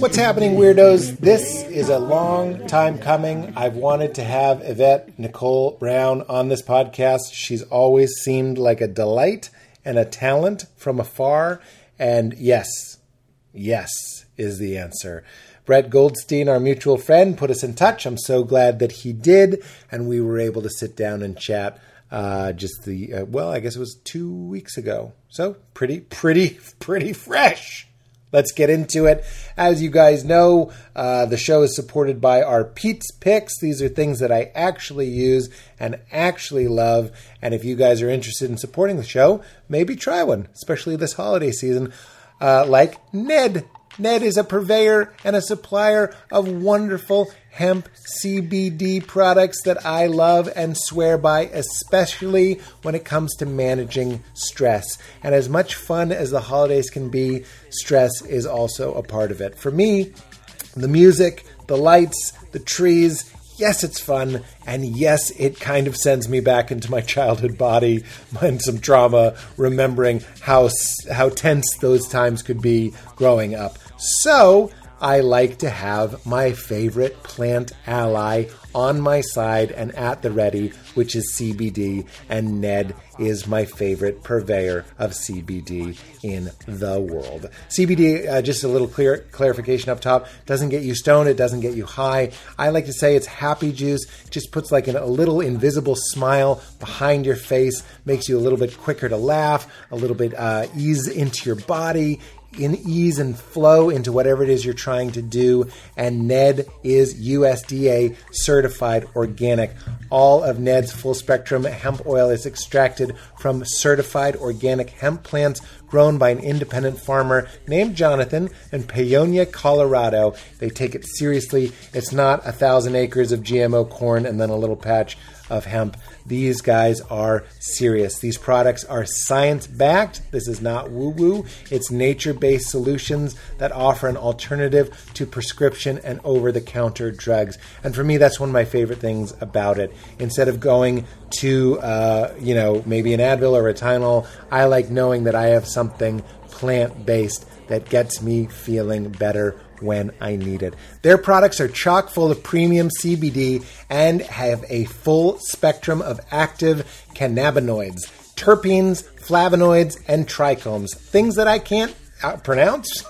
What's happening, weirdos? This is a long time coming. I've wanted to have Yvette Nicole Brown on this podcast. She's always seemed like a delight and a talent from afar. And yes is the answer. Brett Goldstein, our mutual friend, put us in touch. I'm so glad that he did. And we were able to sit down and chat I guess it was 2 weeks ago. So pretty fresh. Let's get into it. As you guys know, the show is supported by our Pete's Picks. These are things that I actually use and actually love. And if you guys are interested in supporting the show, maybe try one, especially this holiday season, like Ned. Ned is a purveyor and a supplier of wonderful hemp CBD products that I love and swear by, especially when it comes to managing stress. And as much fun as the holidays can be, stress is also a part of it. For me, the music, the lights, the trees, yes, it's fun, and yes, it kind of sends me back into my childhood body and some trauma, remembering how tense those times could be growing up. So I like to have my favorite plant ally on my side and at the ready, which is CBD, and Ned is my favorite purveyor of CBD in the world. CBD, just a little clarification up top, doesn't get you stoned, it doesn't get you high. I like to say it's happy juice, just puts like a little invisible smile behind your face, makes you a little bit quicker to laugh, a little bit ease into your body, in ease and flow into whatever it is you're trying to do. And Ned is USDA certified organic. All of Ned's full spectrum hemp oil is extracted from certified organic hemp plants grown by an independent farmer named Jonathan in Paonia, Colorado. They take it seriously. It's not 1,000 acres of GMO corn and then a little patch of hemp. These guys are serious. These products are science-backed. This is not woo-woo. It's nature-based solutions that offer an alternative to prescription and over-the-counter drugs. And for me, that's one of my favorite things about it. Instead of going to, maybe an Advil or a Tylenol, I like knowing that I have something plant-based that gets me feeling better when I need it. Their products are chock full of premium CBD and have a full spectrum of active cannabinoids, terpenes, flavonoids, and trichomes, things that I can't pronounce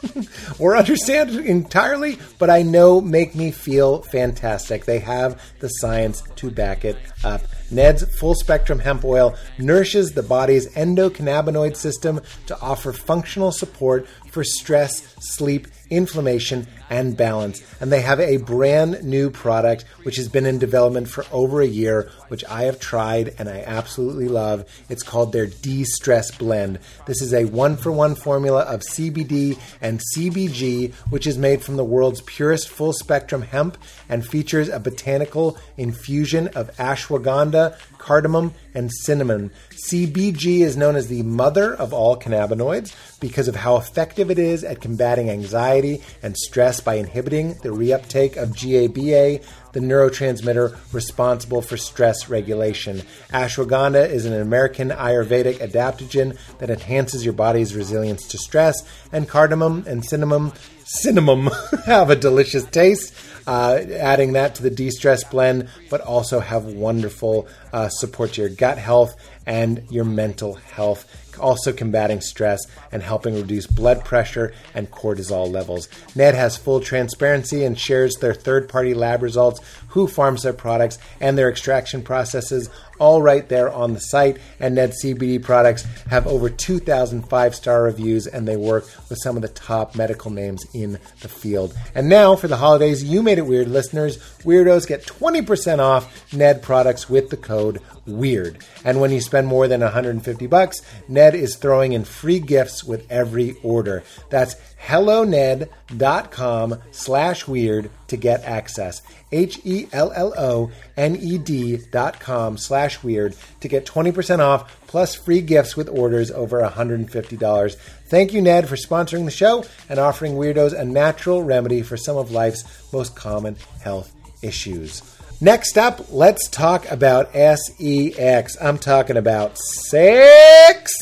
or understand entirely, but I know make me feel fantastic. They have the science to back it up. Ned's full spectrum hemp oil nourishes the body's endocannabinoid system to offer functional support for stress, sleep, inflammation, and balance. And they have a brand new product which has been in development for over a year, which I have tried and I absolutely love. It's called their De-Stress Blend. This is a 1-for-1 formula of CBD and CBG, which is made from the world's purest full-spectrum hemp and features a botanical infusion of ashwagandha, cardamom, and cinnamon. CBG is known as the mother of all cannabinoids because of how effective it is at combating anxiety and stress by inhibiting the reuptake of GABA, the neurotransmitter responsible for stress regulation. Ashwagandha is an American Ayurvedic adaptogen that enhances your body's resilience to stress, and cardamom and cinnamon have a delicious taste, adding that to the De-Stress Blend, but also have wonderful support to your gut health and your mental health, also combating stress and helping reduce blood pressure and cortisol levels. Ned has full transparency and shares their third-party lab results, who farms their products, and their extraction processes, all right there on the site. And Ned CBD products have over 2,000 five-star reviews, and they work with some of the top medical names in the field. And now, for the holidays, you made it weird, listeners. Weirdos get 20% off Ned products with the code WEIRD. And when you spend more than $150, Ned is throwing in free gifts with every order. That's helloned.com/weird to get access. helloned.com/weird to get 20% off plus free gifts with orders over $150. Thank you, Ned, for sponsoring the show and offering weirdos a natural remedy for some of life's most common health issues. Next up, let's talk about sex. I'm talking about sex.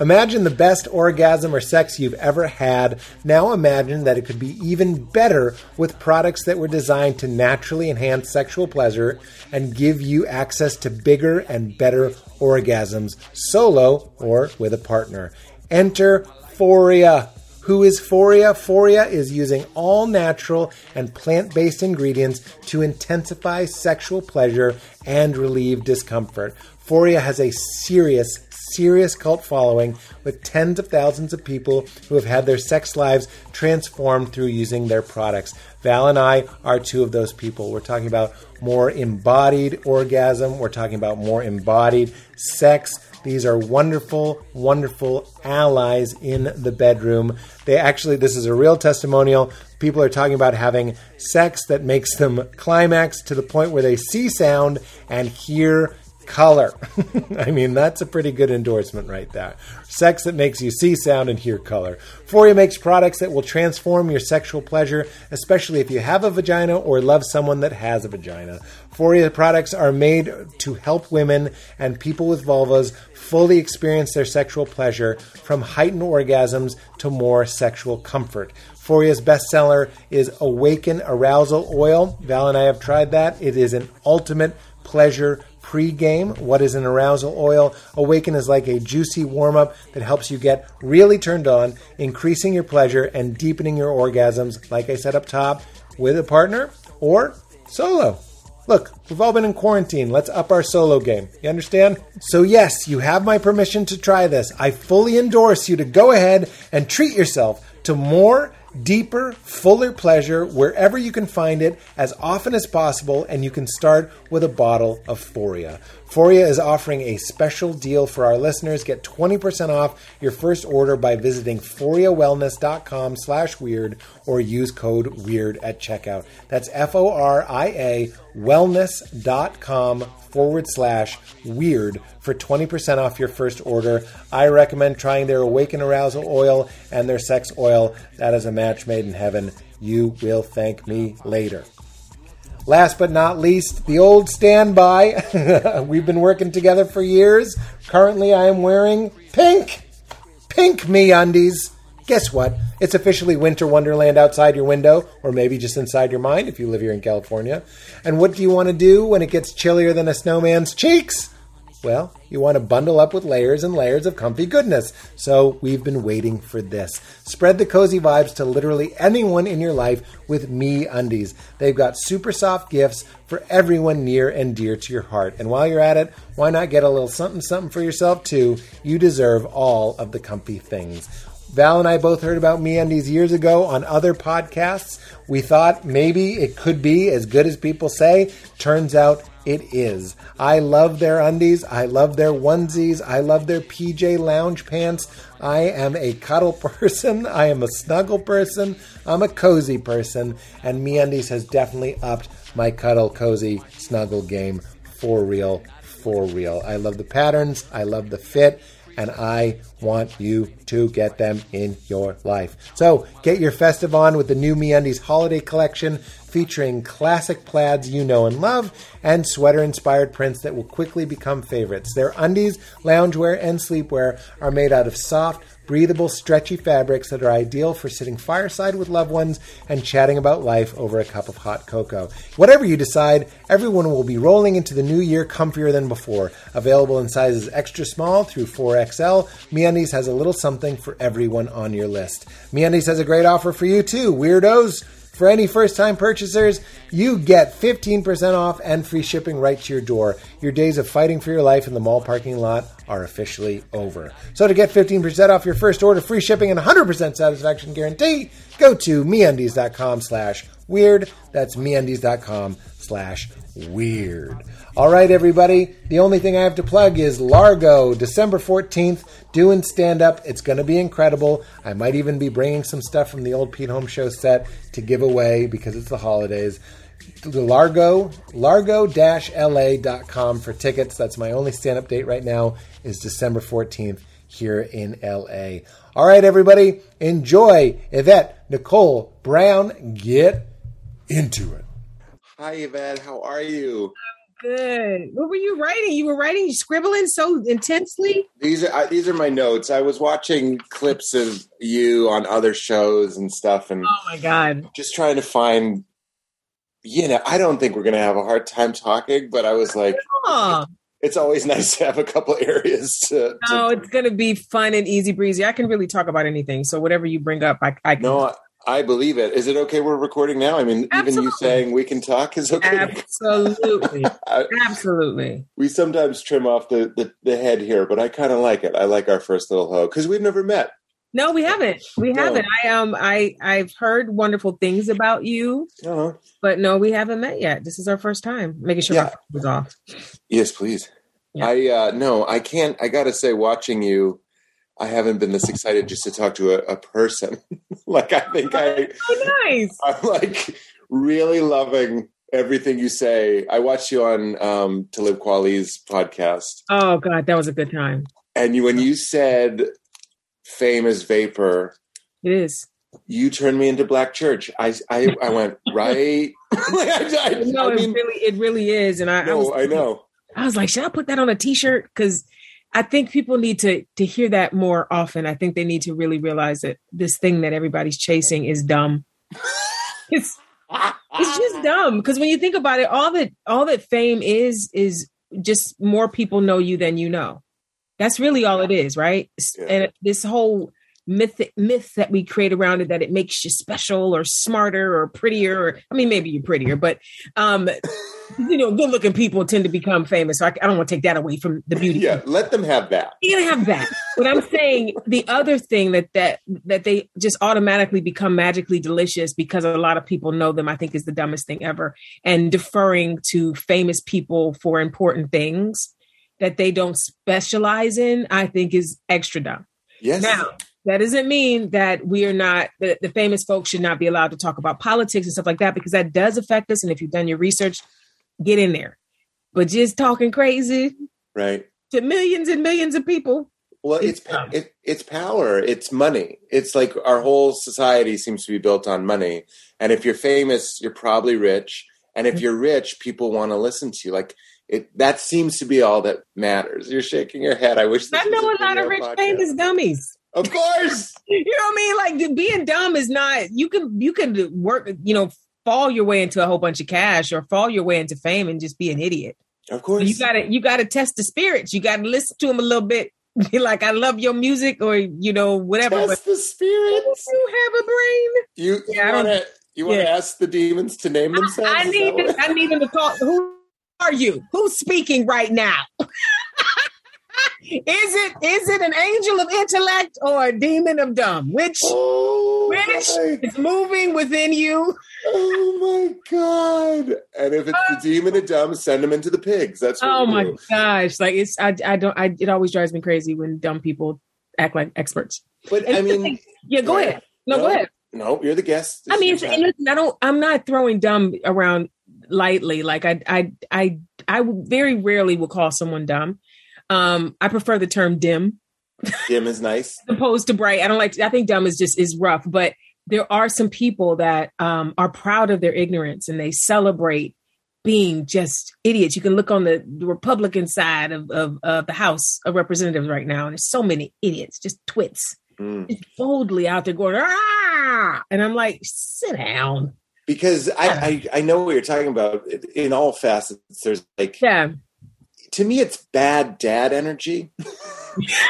Imagine the best orgasm or sex you've ever had. Now imagine that it could be even better with products that were designed to naturally enhance sexual pleasure and give you access to bigger and better orgasms, solo or with a partner. Enter Foria. Who is Foria? Foria is using all natural and plant-based ingredients to intensify sexual pleasure and relieve discomfort. Foria has a serious cult following with tens of thousands of people who have had their sex lives transformed through using their products. Val and I are two of those people. We're talking about more embodied orgasm. We're talking about more embodied sex. These are wonderful, wonderful allies in the bedroom. They actually, this is a real testimonial. People are talking about having sex that makes them climax to the point where they see sound and hear color. I mean, that's a pretty good endorsement right there. Sex that makes you see sound and hear color. Foria makes products that will transform your sexual pleasure, especially if you have a vagina or love someone that has a vagina. Foria products are made to help women and people with vulvas fully experience their sexual pleasure, from heightened orgasms to more sexual comfort. Foria's bestseller is Awaken Arousal Oil. Val and I have tried that. It is an ultimate pleasure pre-game. What is an arousal oil? Awaken is like a juicy warm-up that helps you get really turned on, increasing your pleasure and deepening your orgasms, like I said up top, with a partner or solo. Look, we've all been in quarantine. Let's up our solo game. You understand? So yes, you have my permission to try this. I fully endorse you to go ahead and treat yourself to more, deeper, fuller pleasure wherever you can find it as often as possible, and you can start with a bottle of Foria. Foria is offering a special deal for our listeners. Get 20% off your first order by visiting ForiaWellness.com/weird or use code WEIRD at checkout. That's F-O-R-I-A wellness.com/weird for 20% off your first order. I recommend trying their Awaken Arousal Oil and their Sex Oil. That is a match made in heaven. You will thank me later. Last but not least, the old standby. We've been working together for years. Currently, I am wearing pink MeUndies. Guess what? It's officially winter wonderland outside your window, or maybe just inside your mind if you live here in California. And what do you want to do when it gets chillier than a snowman's cheeks? Well, you want to bundle up with layers and layers of comfy goodness. So we've been waiting for this. Spread the cozy vibes to literally anyone in your life with MeUndies. They've got super soft gifts for everyone near and dear to your heart. And while you're at it, why not get a little something for yourself too? You deserve all of the comfy things. Val and I both heard about MeUndies years ago on other podcasts. We thought maybe it could be as good as people say. Turns out it is. I love their undies. I love their onesies. I love their PJ lounge pants. I am a cuddle person. I am a snuggle person. I'm a cozy person. And MeUndies has definitely upped my cuddle, cozy, snuggle game for real. I love the patterns. I love the fit. And I want you to get them in your life. So get your festive on with the new MeUndies holiday collection, featuring classic plaids you know and love and sweater-inspired prints that will quickly become favorites. Their undies, loungewear, and sleepwear are made out of soft, breathable, stretchy fabrics that are ideal for sitting fireside with loved ones and chatting about life over a cup of hot cocoa. Whatever you decide, everyone will be rolling into the new year comfier than before. Available in sizes extra small through 4XL, MeUndies has a little something for everyone on your list. MeUndies has a great offer for you too, weirdos. For any first-time purchasers, you get 15% off and free shipping right to your door. Your days of fighting for your life in the mall parking lot are officially over. So to get 15% off your first order, free shipping, and 100% satisfaction guarantee, go to MeUndies.com/weird. That's MeUndies.com/weird. All right, everybody. The only thing I have to plug is Largo, December 14th, doing stand-up. It's going to be incredible. I might even be bringing some stuff from the old Pete Holmes Show set to give away because it's the holidays. Largo, largo-la.com for tickets. That's my only stand-up date right now, is December 14th here in LA. All right, everybody. Enjoy Yvette Nicole Brown. Get into it. Hi, Yvette. How are you? I'm good. What were you writing? You were writing, scribbling so intensely. These are my notes. I was watching clips of you on other shows and stuff, and oh my god, just trying to find. You know, I don't think we're going to have a hard time talking, but I was like, it's always nice to have a couple areas to. No, it's going to be fun and easy breezy. I can really talk about anything. So whatever you bring up, I can. No, I believe it. Is it okay we're recording now? I mean, absolutely. Even you saying we can talk is okay. Absolutely. Absolutely. We sometimes trim off the head here, but I kind of like it. I like our first little hoe because we've never met. No, we haven't. I've heard wonderful things about you, but no, we haven't met yet. This is our first time. Making sure my phone was off. Yes, please. Yeah. I can't. I gotta say, watching you, I haven't been this excited just to talk to a person. Like I think so nice. I'm like really loving everything you say. I watched you on Talib Kweli's podcast. Oh God, that was a good time. And when you said. Fame is vapor. It is. You turned me into Black Church. I went right. It really is. And I know. I was like, should I put that on a T-shirt? Because I think people need to hear that more often. I think they need to really realize that this thing that everybody's chasing is dumb. It's just dumb. Because when you think about it, all that fame is just more people know you than you know. That's really all it is, right? Yeah. And this whole myth that we create around it, that it makes you special or smarter or prettier, or I mean, maybe you're prettier, but good-looking people tend to become famous. So I don't want to take that away from the beauty. Yeah, let them have that. You're gonna have that. But I'm saying the other thing that they just automatically become magically delicious because a lot of people know them, I think is the dumbest thing ever. And deferring to famous people for important things that they don't specialize in, I think is extra dumb. Yes. Now, that doesn't mean that we are not, that the famous folks should not be allowed to talk about politics and stuff like that, because that does affect us. And if you've done your research, get in there. But just talking crazy right, to millions and millions of people. Well, it's power. It's money. It's like our whole society seems to be built on money. And if you're famous, you're probably rich. And if you're rich, people want to listen to you. Like, that seems to be all that matters. You're shaking your head. I wish. I know a lot of rich famous dummies. Of course. You know what I mean? Like being dumb is not. You can work. Fall your way into a whole bunch of cash or fall your way into fame and just be an idiot. Of course. So you gotta test the spirits. You gotta listen to them a little bit. Be like, I love your music, or whatever. Test the spirits. You have a brain. You want to ask the demons to name themselves. I need them to talk. Who? Are you? Who's speaking right now? Is it an angel of intellect or a demon of dumb? Which is moving within you? Oh my God! And if it's the demon of dumb, send them into the pigs. That's what my gosh! Like it's it always drives me crazy when dumb people act like experts. But and I mean, go ahead. No, go ahead. No, you're the guest. I mean, I'm not throwing dumb around lightly. Like I very rarely will call someone dumb. I prefer the term dim. Dim is nice. As opposed to bright. I think dumb is rough, but there are some people that are proud of their ignorance and they celebrate being just idiots. You can look on the Republican side of the House of Representatives right now. And there's so many idiots, just twits, just boldly out there going, ah, and I'm like, sit down. Because I know what you're talking about in all facets. There's like, to me, it's bad dad energy.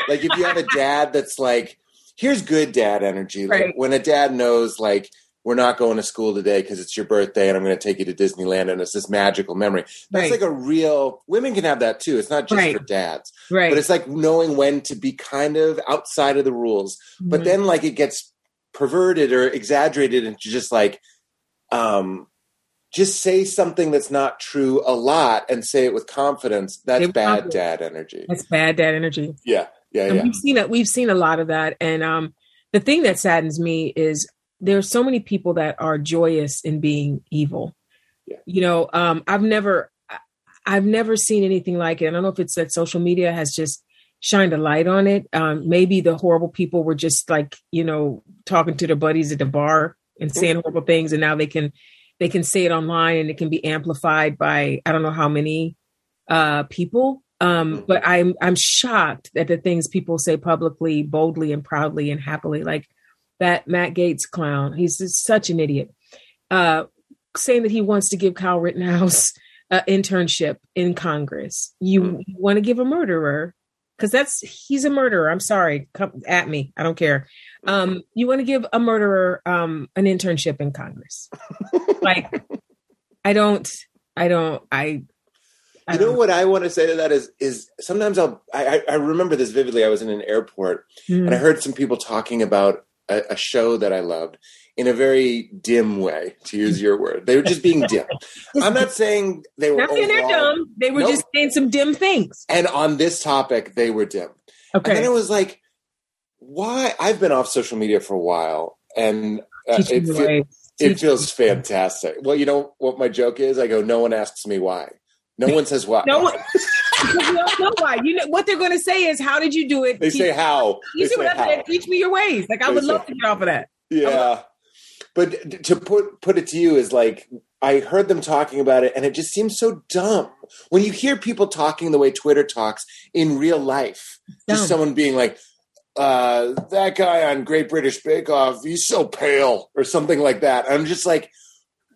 Like if you have a dad that's like, here's good dad energy. Right. Like when a dad knows like, we're not going to school today because it's your birthday and I'm going to take you to Disneyland and it's this magical memory. That's like a real, women can have that too. It's not just for dads, but it's like knowing when to be kind of outside of the rules, but then like it gets perverted or exaggerated into just like, just say something that's not true a lot and say it with confidence. That's bad dad energy. That's bad dad energy. Yeah. We've seen a lot of that. And the thing that saddens me is there are so many people that are joyous in being evil. Yeah. I've never seen anything like it. I don't know if it's that social media has just shined a light on it. Maybe the horrible people were just like, talking to their buddies at the bar and saying horrible things. And now they can say it online and it can be amplified by, I don't know how many people. But I'm shocked at the things people say publicly, boldly and proudly and happily, like that Matt Gaetz clown. He's just such an idiot, saying that he wants to give Kyle Rittenhouse an internship in Congress. You want to give a murderer, because he's a murderer. I'm sorry. Come at me. I don't care. You want to give a murderer an internship in Congress. Like, I know what I want to say to that is sometimes I remember this vividly. I was in an airport and I heard some people talking about a show that I loved in a very dim way, to use your word. They were just being dim. I'm not saying they were overall, they're dumb. They were just saying some dim things. And on this topic, they were dim. Okay. And then it was like, why? I've been off social media for a while, and it feels fantastic. Well, you know what my joke is? I go, no one asks me why. No one says why. No one. You don't know why. You know what they're going to say is, "How did you do it?" They say how. You see what I'm saying? Teach me your ways. Like, I would love to get off of that. Yeah, but to put it to you is like, I heard them talking about it, and it just seems so dumb. When you hear people talking the way Twitter talks in real life, just someone being like, "That guy on Great British Bake Off, he's so pale," or something like that. I'm just like,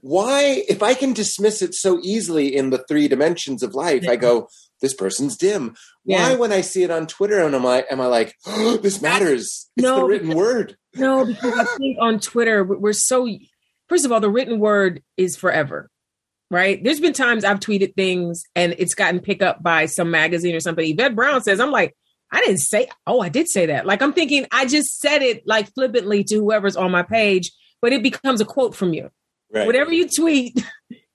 why, if I can dismiss it so easily in the three dimensions of life, I go, this person's dim. Yeah. Why, when I see it on Twitter, and am I like, oh, this matters? It's the written word. No, because I think on Twitter, we're so, first of all, the written word is forever, right? There's been times I've tweeted things and it's gotten picked up by some magazine or something. Yvette Brown says, I'm like, I didn't say, oh, I did say that. Like, I'm thinking, I just said it like flippantly to whoever's on my page, but it becomes a quote from you. Right. Whatever you tweet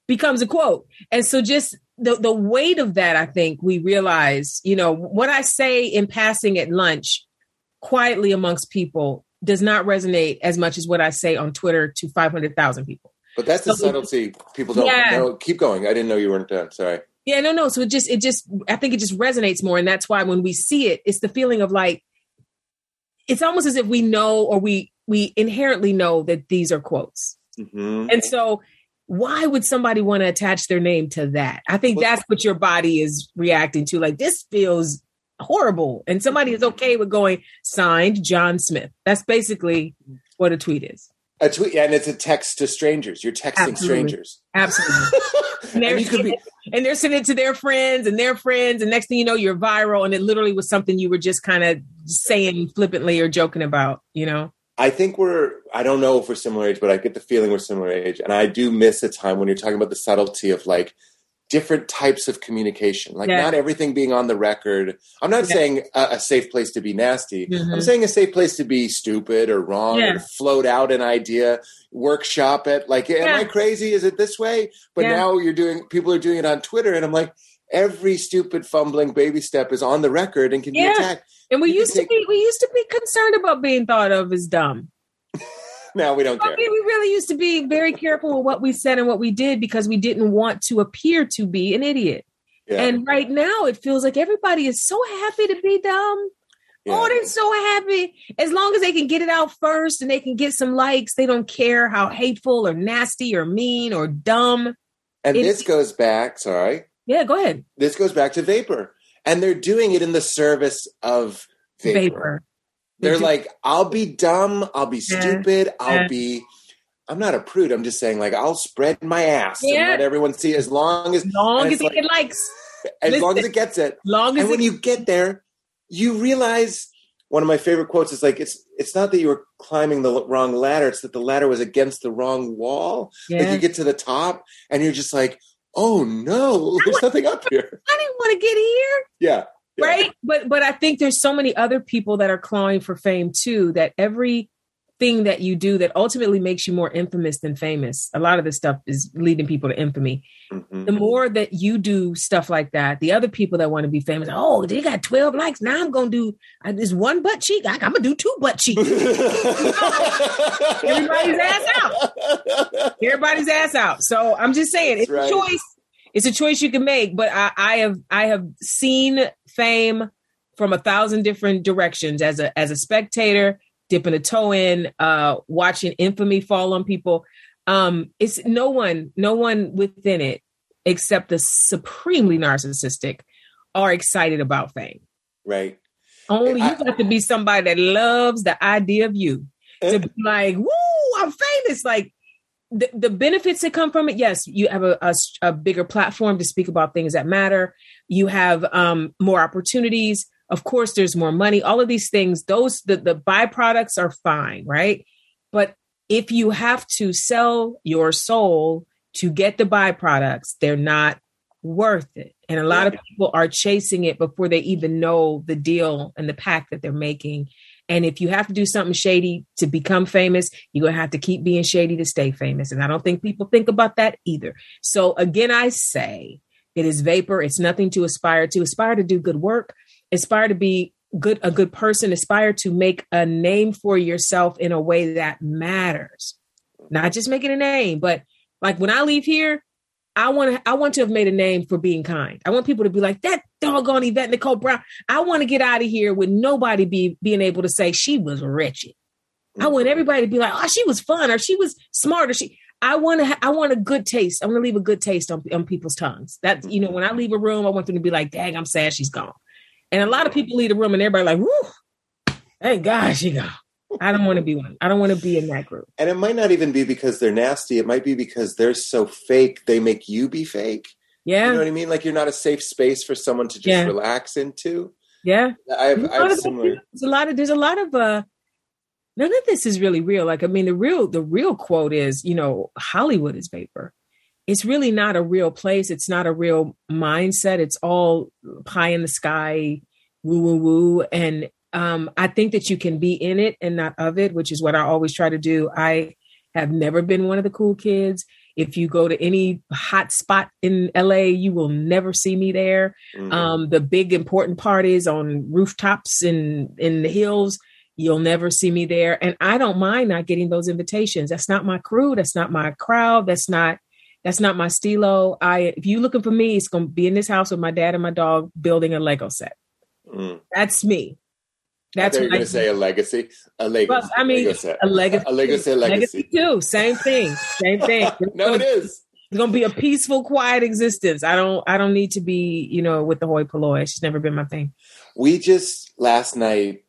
becomes a quote. And so just the weight of that, I think we realize, you know, what I say in passing at lunch quietly amongst people does not resonate as much as what I say on Twitter to 500,000 people. But that's the subtlety people don't know. Keep going. I didn't know you weren't done. Sorry. Yeah, no. So it just, I think it just resonates more. And that's why when we see it, it's the feeling of like, it's almost as if we know, or we inherently know that these are quotes. Mm-hmm. And so why would somebody want to attach their name to that? I think that's what your body is reacting to. Like, this feels horrible. And somebody is okay with going, signed John Smith. That's basically what a tweet is. A tweet, and it's a text to strangers. You're texting strangers. Absolutely. And they're sending it to their friends and their friends. And next thing you know, you're viral. And it literally was something you were just kind of saying flippantly or joking about, you know? I think I don't know if we're similar age, but I get the feeling we're similar age. And I do miss a time when you're talking about the subtlety of like different types of communication, like not everything being on the record. I'm not saying a safe place to be nasty. Mm-hmm. I'm saying a safe place to be stupid or wrong or float out an idea, workshop it. Like, am I crazy? Is it this way? But now people are doing it on Twitter. And I'm like, every stupid fumbling baby step is on the record and can be attacked. And we used to be concerned about being thought of as dumb. Now we don't care. I mean, we really used to be very careful with what we said and what we did because we didn't want to appear to be an idiot. Yeah. And right now it feels like everybody is so happy to be dumb. Yeah. Oh, they're so happy. As long as they can get it out first and they can get some likes, they don't care how hateful or nasty or mean or dumb. And this goes back, sorry. Yeah, go ahead. This goes back to vapor. And they're doing it in the service of vapor. They're like, I'll be dumb. I'll be stupid. I'm not a prude. I'm just saying, like, I'll spread my ass and let everyone see as long as it gets likes. As long as it gets it. And when you get there, you realize one of my favorite quotes is like, it's not that you were climbing the wrong ladder. It's that the ladder was against the wrong wall. Yeah. Like, you get to the top and you're just like, oh no, there's nothing up here. I didn't want to get here. Yeah. Right. But I think there's so many other people that are clawing for fame too, that everything that you do that ultimately makes you more infamous than famous. A lot of this stuff is leading people to infamy. Mm-hmm. The more that you do stuff like that, the other people that want to be famous, oh, they got 12 likes. Now I'm going to do this one butt cheek. I'm going to do two butt cheeks. Everybody's ass out. Everybody's ass out. So I'm just saying it's a choice. It's a choice you can make. But I have seen fame from 1,000 different directions as a spectator, dipping a toe in, watching infamy fall on people. It's no one within it except the supremely narcissistic, are excited about fame. Right. Only you got to be somebody that loves the idea of you to be like, woo, I'm famous. Like the benefits that come from it. Yes. You have a bigger platform to speak about things that matter. You have more opportunities. Of course, there's more money, all of these things, the byproducts are fine. Right. But if you have to sell your soul to get the byproducts, they're not worth it. And a lot of people are chasing it before they even know the deal and the pact that they're making. And if you have to do something shady to become famous, you're going to have to keep being shady to stay famous. And I don't think people think about that either. So again, I say it is vapor. It's nothing to aspire to. Aspire to do good work. Aspire to be a good person. Aspire to make a name for yourself in a way that matters. Not just making a name, but like when I leave here, I want to have made a name for being kind. I want people to be like, that doggone Yvette Nicole Brown. I want to get out of here with nobody being able to say she was wretched. Mm-hmm. I want everybody to be like, oh, she was fun, or she was smart, or she. I want a good taste. I want to leave a good taste on people's tongues. That, you know, when I leave a room, I want them to be like, dang, I'm sad she's gone. And a lot of people leave the room and everybody like, woo, thank God she gone. I don't want to be one. I don't want to be in that group. And it might not even be because they're nasty. It might be because they're so fake. They make you be fake. Yeah. You know what I mean? Like you're not a safe space for someone to just relax into. Yeah. I've similar. There's a lot of, none of this is really real. Like, I mean, the real quote is, you know, Hollywood is vapor. It's really not a real place. It's not a real mindset. It's all pie in the sky, woo, woo, woo. And, I think that you can be in it and not of it, which is what I always try to do. I have never been one of the cool kids. If you go to any hot spot in LA, you will never see me there. Mm-hmm. The big important parties on rooftops and in the hills, you'll never see me there. And I don't mind not getting those invitations. That's not my crew. That's not my crowd. That's not my stilo. If you're looking for me, it's going to be in this house with my dad and my dog building a Lego set. Mm. That's me. That's what you're going to say, a legacy. A legacy. Well, I mean, a legacy. A legacy. Legacy too. Same thing. Same thing. No, it is. It's going to be a peaceful, quiet existence. I don't need to be, you know, with the hoi polloi. It's just never been my thing. We just last night,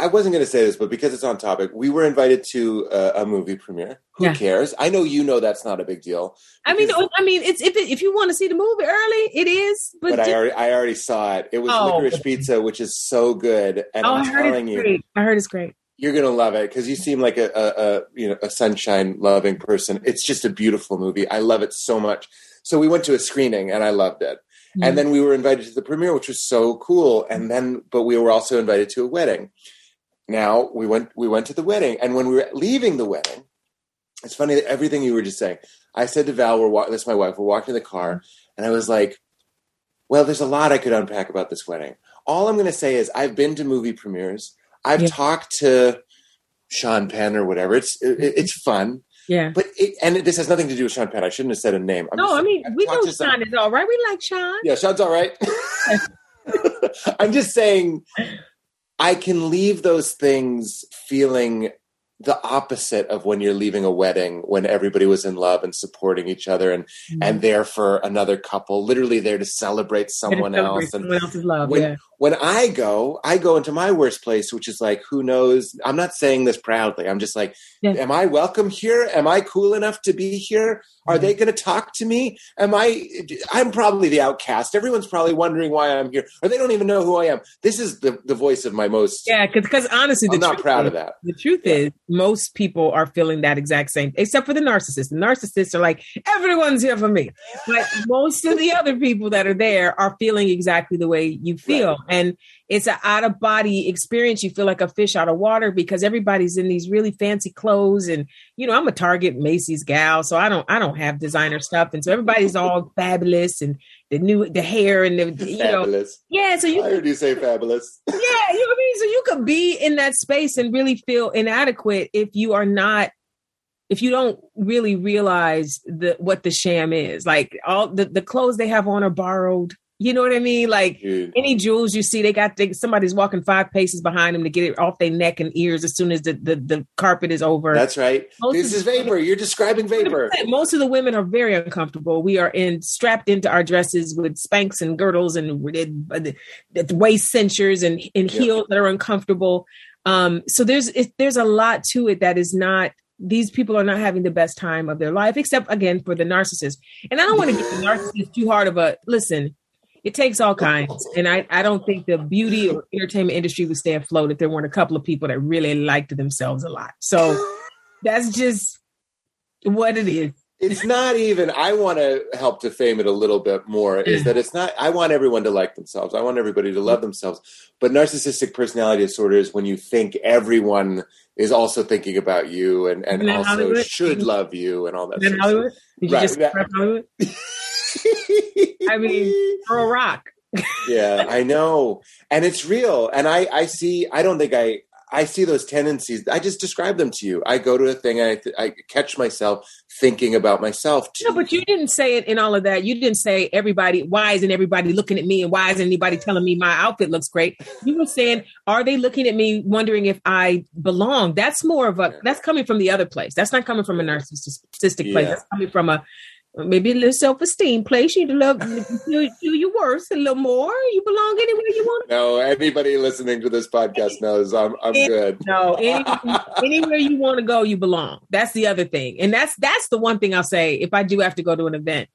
I wasn't going to say this, but because it's on topic, we were invited to a movie premiere. Who cares? I know, you know, that's not a big deal. I mean, it's if you want to see the movie early, it is. But I already saw it. It was Licorice Pizza, which is so good. And I'm telling you, I heard it's great. You're gonna love it because you seem like a sunshine loving person. It's just a beautiful movie. I love it so much. So we went to a screening and I loved it. Mm-hmm. And then we were invited to the premiere, which was so cool. And then, but we were also invited to a wedding. Now we went to the wedding, and when we were leaving the wedding, it's funny that everything you were just saying, I said to Val, that's my wife, we're walking in the car, and I was like, well, there's a lot I could unpack about this wedding. All I'm going to say is I've been to movie premieres. I've talked to Sean Penn or whatever. It's fun. Yeah. But this has nothing to do with Sean Penn. I shouldn't have said a name. We know Sean is all right. We like Sean. Yeah, Sean's all right. I'm just saying, I can leave those things feeling the opposite of when you're leaving a wedding, when everybody was in love and supporting each other and there for another couple, literally there to celebrate someone else's love. When I go into my worst place, which is like, who knows? I'm not saying this proudly. I'm just like, am I welcome here? Am I cool enough to be here? Are they going to talk to me? I'm probably the outcast. Everyone's probably wondering why I'm here, or they don't even know who I am. This is the voice of my most. Yeah. Cause honestly, I'm not proud of that. The truth is, most people are feeling that exact same, except for the narcissists. The narcissists are like, everyone's here for me. But most of the other people that are there are feeling exactly the way you feel. Right. And it's an out of body experience. You feel like a fish out of water because everybody's in these really fancy clothes. And, you know, I'm a Target Macy's gal, so I don't have designer stuff. And so everybody's all fabulous and the hair and the, you fabulous. Know, yeah. So I heard you say fabulous. Yeah. You know what I mean? So you could be in that space and really feel inadequate if you don't really realize what the sham is. Like all the clothes they have on are borrowed. You know what I mean? Like, dude, any jewels you see, somebody's walking 5 paces behind them to get it off their neck and ears as soon as the carpet is over. That's right. This is vapor. You're describing vapor. Most of the women are very uncomfortable. We are strapped into our dresses with spanks and girdles and waist cinchers and heels that are uncomfortable. So there's a lot to it that is not. These people are not having the best time of their life, except again for the narcissist. And I don't want to give the narcissist too hard of a listen. It takes all kinds. And I don't think the beauty or entertainment industry would stay afloat if there weren't a couple of people that really liked themselves a lot. So that's just what it is. It's not even, I want to help defame it a little bit more, is that it's not, I want everyone to like themselves. I want everybody to love themselves. But narcissistic personality disorder is when you think everyone is also thinking about you and also Hollywood? Should love you and all that. In Hollywood? Did you just prep Hollywood? I mean, for a rock. Yeah, I know. And it's real. And I see those tendencies. I just describe them to you. I go to a thing and I catch myself thinking about myself too. No, but you didn't say it in all of that. You didn't say everybody, why isn't everybody looking at me? And why isn't anybody telling me my outfit looks great? You were saying, are they looking at me wondering if I belong? That's more of that's coming from the other place. That's not coming from a narcissistic place. That's coming from maybe a little self-esteem place. You love you worse a little more. You belong anywhere you want to. No, anybody listening to this podcast knows I'm good. No, anywhere you want to go, you belong. That's the other thing, and that's the one thing I'll say. If I do have to go to an event,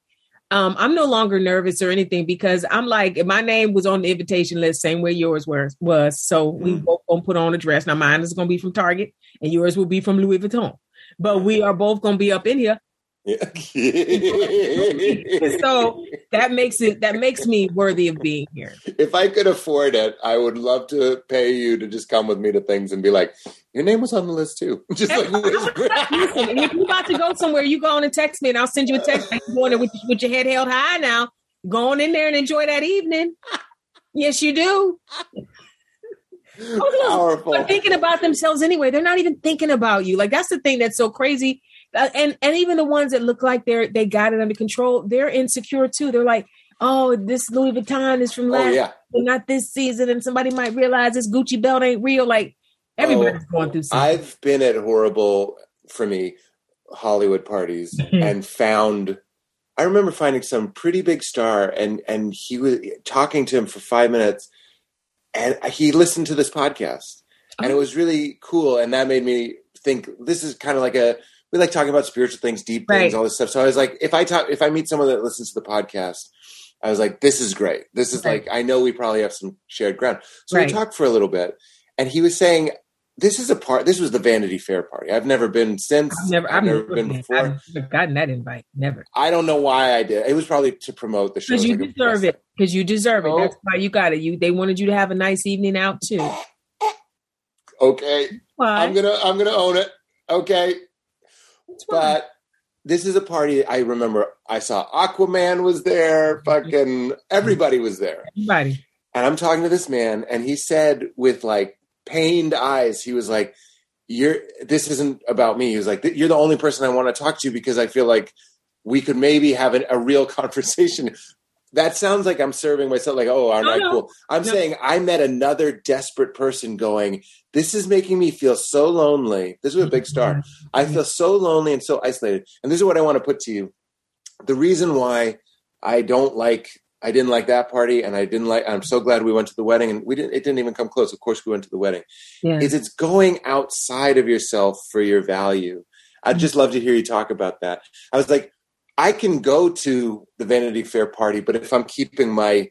I'm no longer nervous or anything because I'm like, my name was on the invitation list, same way yours was. So we both gonna put on a dress. Now mine is gonna be from Target, and yours will be from Louis Vuitton. But we are both gonna be up in here. So that makes me worthy of being here. If I could afford it, I would love to pay you to just come with me to things and be like, your name was on the list too. Just like, listen, if you're about to go somewhere, you go on and text me, and I'll send you a text. You're going there with your head held high. Now go on in there and enjoy that evening. Yes, you do. Powerful. They're thinking about themselves anyway. They're not even thinking about you. Like, that's the thing that's so crazy. And even the ones that look like they got it under control, they're insecure too. They're like, oh, this Louis Vuitton is from last year, not this season, and somebody might realize this Gucci belt ain't real. Like, everybody's going through something. I've been at horrible, for me, Hollywood parties and found. I remember finding some pretty big star, and he was talking to him for 5 minutes, and he listened to this podcast, and it was really cool, and that made me think this is kind of like we like talking about spiritual things, deep things, all this stuff. So I was like, if I meet someone that listens to the podcast, I was like, this is great. This is like, I know we probably have some shared ground. So we talked for a little bit, and he was saying, this was the Vanity Fair party. I've never been since. I've never been before. I've never gotten that invite. Never. I don't know why I did. It was probably to promote the show. Because you deserve it. That's why you got it. They wanted you to have a nice evening out too. Okay. Why? I'm going to own it. Okay. But this is a party. I remember I saw Aquaman was there. Fucking everybody was there. Everybody. And I'm talking to this man, and he said with like pained eyes, he was like, this isn't about me. He was like, you're the only person I want to talk to because I feel like we could maybe have a real conversation. That sounds like I'm serving myself. Like, oh, aren't I cool? I'm saying I met another desperate person going, this is making me feel so lonely. This was a big star. Mm-hmm. I feel so lonely and so isolated. And this is what I want to put to you. The reason why I didn't like that party, and I'm so glad we went to the wedding, and it didn't even come close. Of course we went to the wedding. Yeah. It's going outside of yourself for your value. I'd just love to hear you talk about that. I was like, I can go to the Vanity Fair party, but if I'm keeping my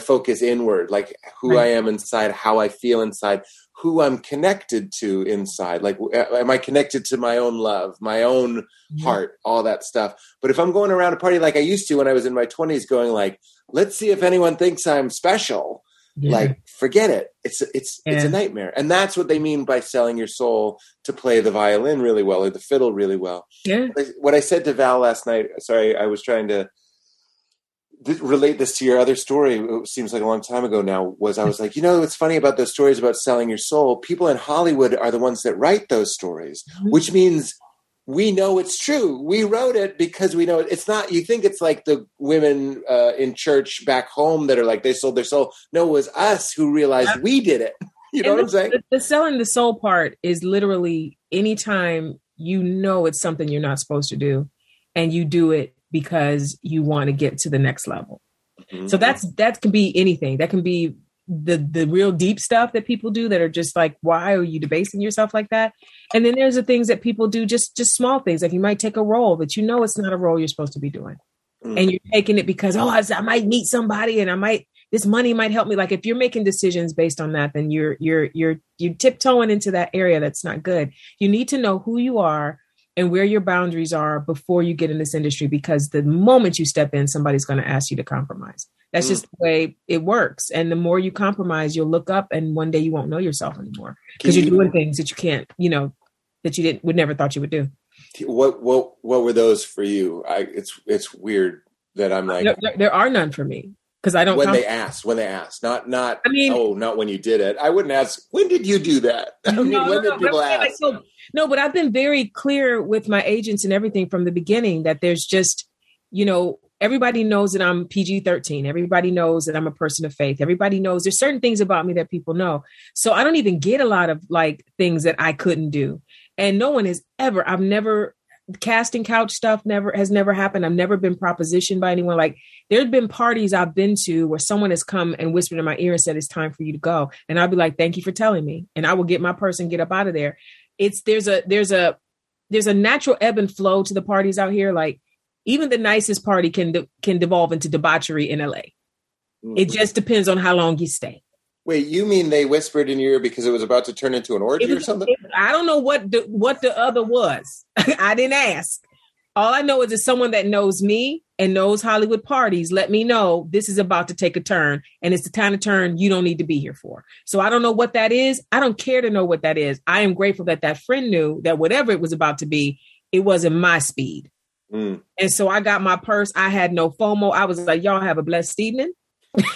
focus inward, like who I am inside, how I feel inside, who I'm connected to inside, like am I connected to my own love, my own heart, all that stuff. But if I'm going around a party like I used to when I was in my 20s going like, let's see if anyone thinks I'm special, like forget it. It's a nightmare. And that's what they mean by selling your soul to play the violin really well or the fiddle really well. Yeah. What I said to Val last night, sorry, I was trying to relate this to your other story. It seems like a long time ago now. I was like, what's funny about those stories about selling your soul? People in Hollywood are the ones that write those stories, which means we know it's true. We wrote it because we know it. It's not, you think it's like the women in church back home that are like, they sold their soul. No, it was us who realized we did it. You know what I'm saying? The selling the soul part is literally anytime you know it's something you're not supposed to do and you do it because you want to get to the next level. Mm-hmm. So that can be anything. That can be the real deep stuff that people do that are just like, why are you debasing yourself like that? And then there's the things that people do, just small things. Like you might take a role, but you know, it's not a role you're supposed to be doing. Mm-hmm. And you're taking it because, oh, I might meet somebody and this money might help me. Like if you're making decisions based on that, then you're tiptoeing into that area. That's not good. You need to know who you are and where your boundaries are before you get in this industry, because the moment you step in, somebody's going to ask you to compromise. That's just the way it works. And the more you compromise, you'll look up and one day you won't know yourself anymore because you're doing things that you can't, that you would never thought you would do. What were those for you? It's weird that I'm like, there are none for me. Cause I don't when they ask, not, I mean, oh, not when you did it. I wouldn't ask, when did you do that? But I've been very clear with my agents and everything from the beginning that there's just, everybody knows that I'm PG-13. Everybody knows that I'm a person of faith. Everybody knows there's certain things about me that people know. So I don't even get a lot of like things that I couldn't do. And no one has ever, I've never casting couch stuff has never happened. I've never been propositioned by anyone. Like there've been parties I've been to where someone has come and whispered in my ear and said, it's time for you to go. And I'll be like, thank you for telling me. And I will get my purse and get up out of there. There's a natural ebb and flow to the parties out here. Like even the nicest party can devolve into debauchery in LA. It just depends on how long you stay. Wait, you mean they whispered in your ear because it was about to turn into an orgy or something? I don't know what the other was. I didn't ask. All I know is that someone that knows me and knows Hollywood parties let me know this is about to take a turn, and it's the kind of turn you don't need to be here for. So I don't know what that is. I don't care to know what that is. I am grateful that friend knew that whatever it was about to be, it wasn't my speed. Mm. And so I got my purse. I had no FOMO. I was like, y'all have a blessed evening.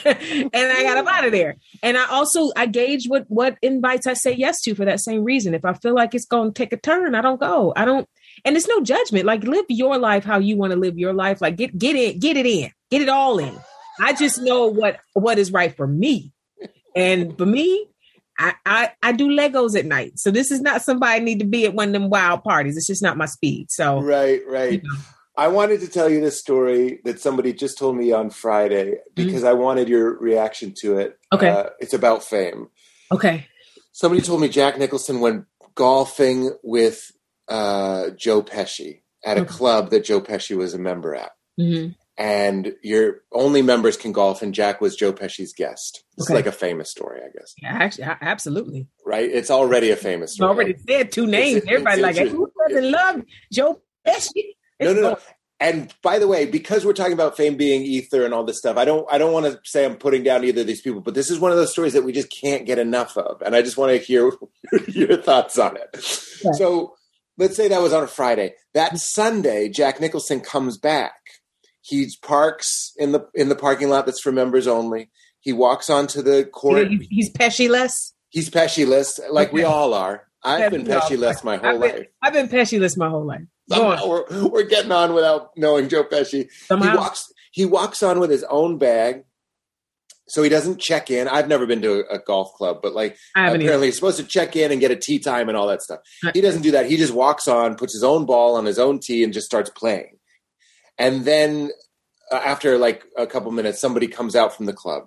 And I got up out of there. And I also, I gauge what invites I say yes to for that same reason. If I feel like it's going to take a turn, I don't go. And it's no judgment. Like live your life how you want to live your life. Like get it in, get it all in. I just know what is right for me. And for me, I do Legos at night. So this is not somebody I need to be at one of them wild parties. It's just not my speed. So right. I wanted to tell you this story that somebody just told me on Friday because I wanted your reaction to it. Okay. It's about fame. Okay. Somebody told me Jack Nicholson went golfing with Joe Pesci at a club that Joe Pesci was a member at. Mm-hmm. And your only members can golf, and Jack was Joe Pesci's guest. It's like a famous story, I guess. Yeah, actually, absolutely. Right? It's already a famous story. You already said two names. Everybody's like, who doesn't love Joe Pesci? No. And by the way, because we're talking about fame being ether and all this stuff, I don't want to say I'm putting down either of these people, but this is one of those stories that we just can't get enough of. And I just want to hear your thoughts on it. Yeah. So let's say that was on a Friday. That Sunday, Jack Nicholson comes back. He parks in the parking lot that's for members only. He walks onto the court. He's Pesci-less? He's Pesci-less, like we all are. I've been Pesci-less my whole life. I've been Pesci-less my whole life. Somehow we're getting on without knowing Joe Pesci. Somehow. He walks on with his own bag, so he doesn't check in. I've never been to a golf club, but like apparently he's supposed to check in and get a tee time and all that stuff. He doesn't do that. He just walks on, puts his own ball on his own tee, and just starts playing. And then after like a couple minutes, somebody comes out from the club.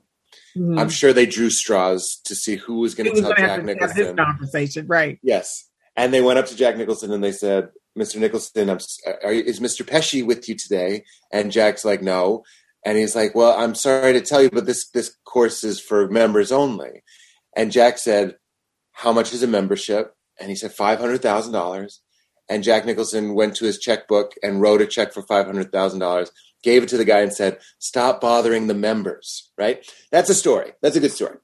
Mm-hmm. I'm sure they drew straws to see who was going to tell Jack Nicholson. Have this conversation, right? Yes. And they went up to Jack Nicholson and they said, Mr. Nicholson, is Mr. Pesci with you today? And Jack's like, no. And he's like, well, I'm sorry to tell you, but this course is for members only. And Jack said, how much is a membership? And he said, $500,000. And Jack Nicholson went to his checkbook and wrote a check for $500,000, gave it to the guy and said, stop bothering the members, right? That's a story. That's a good story.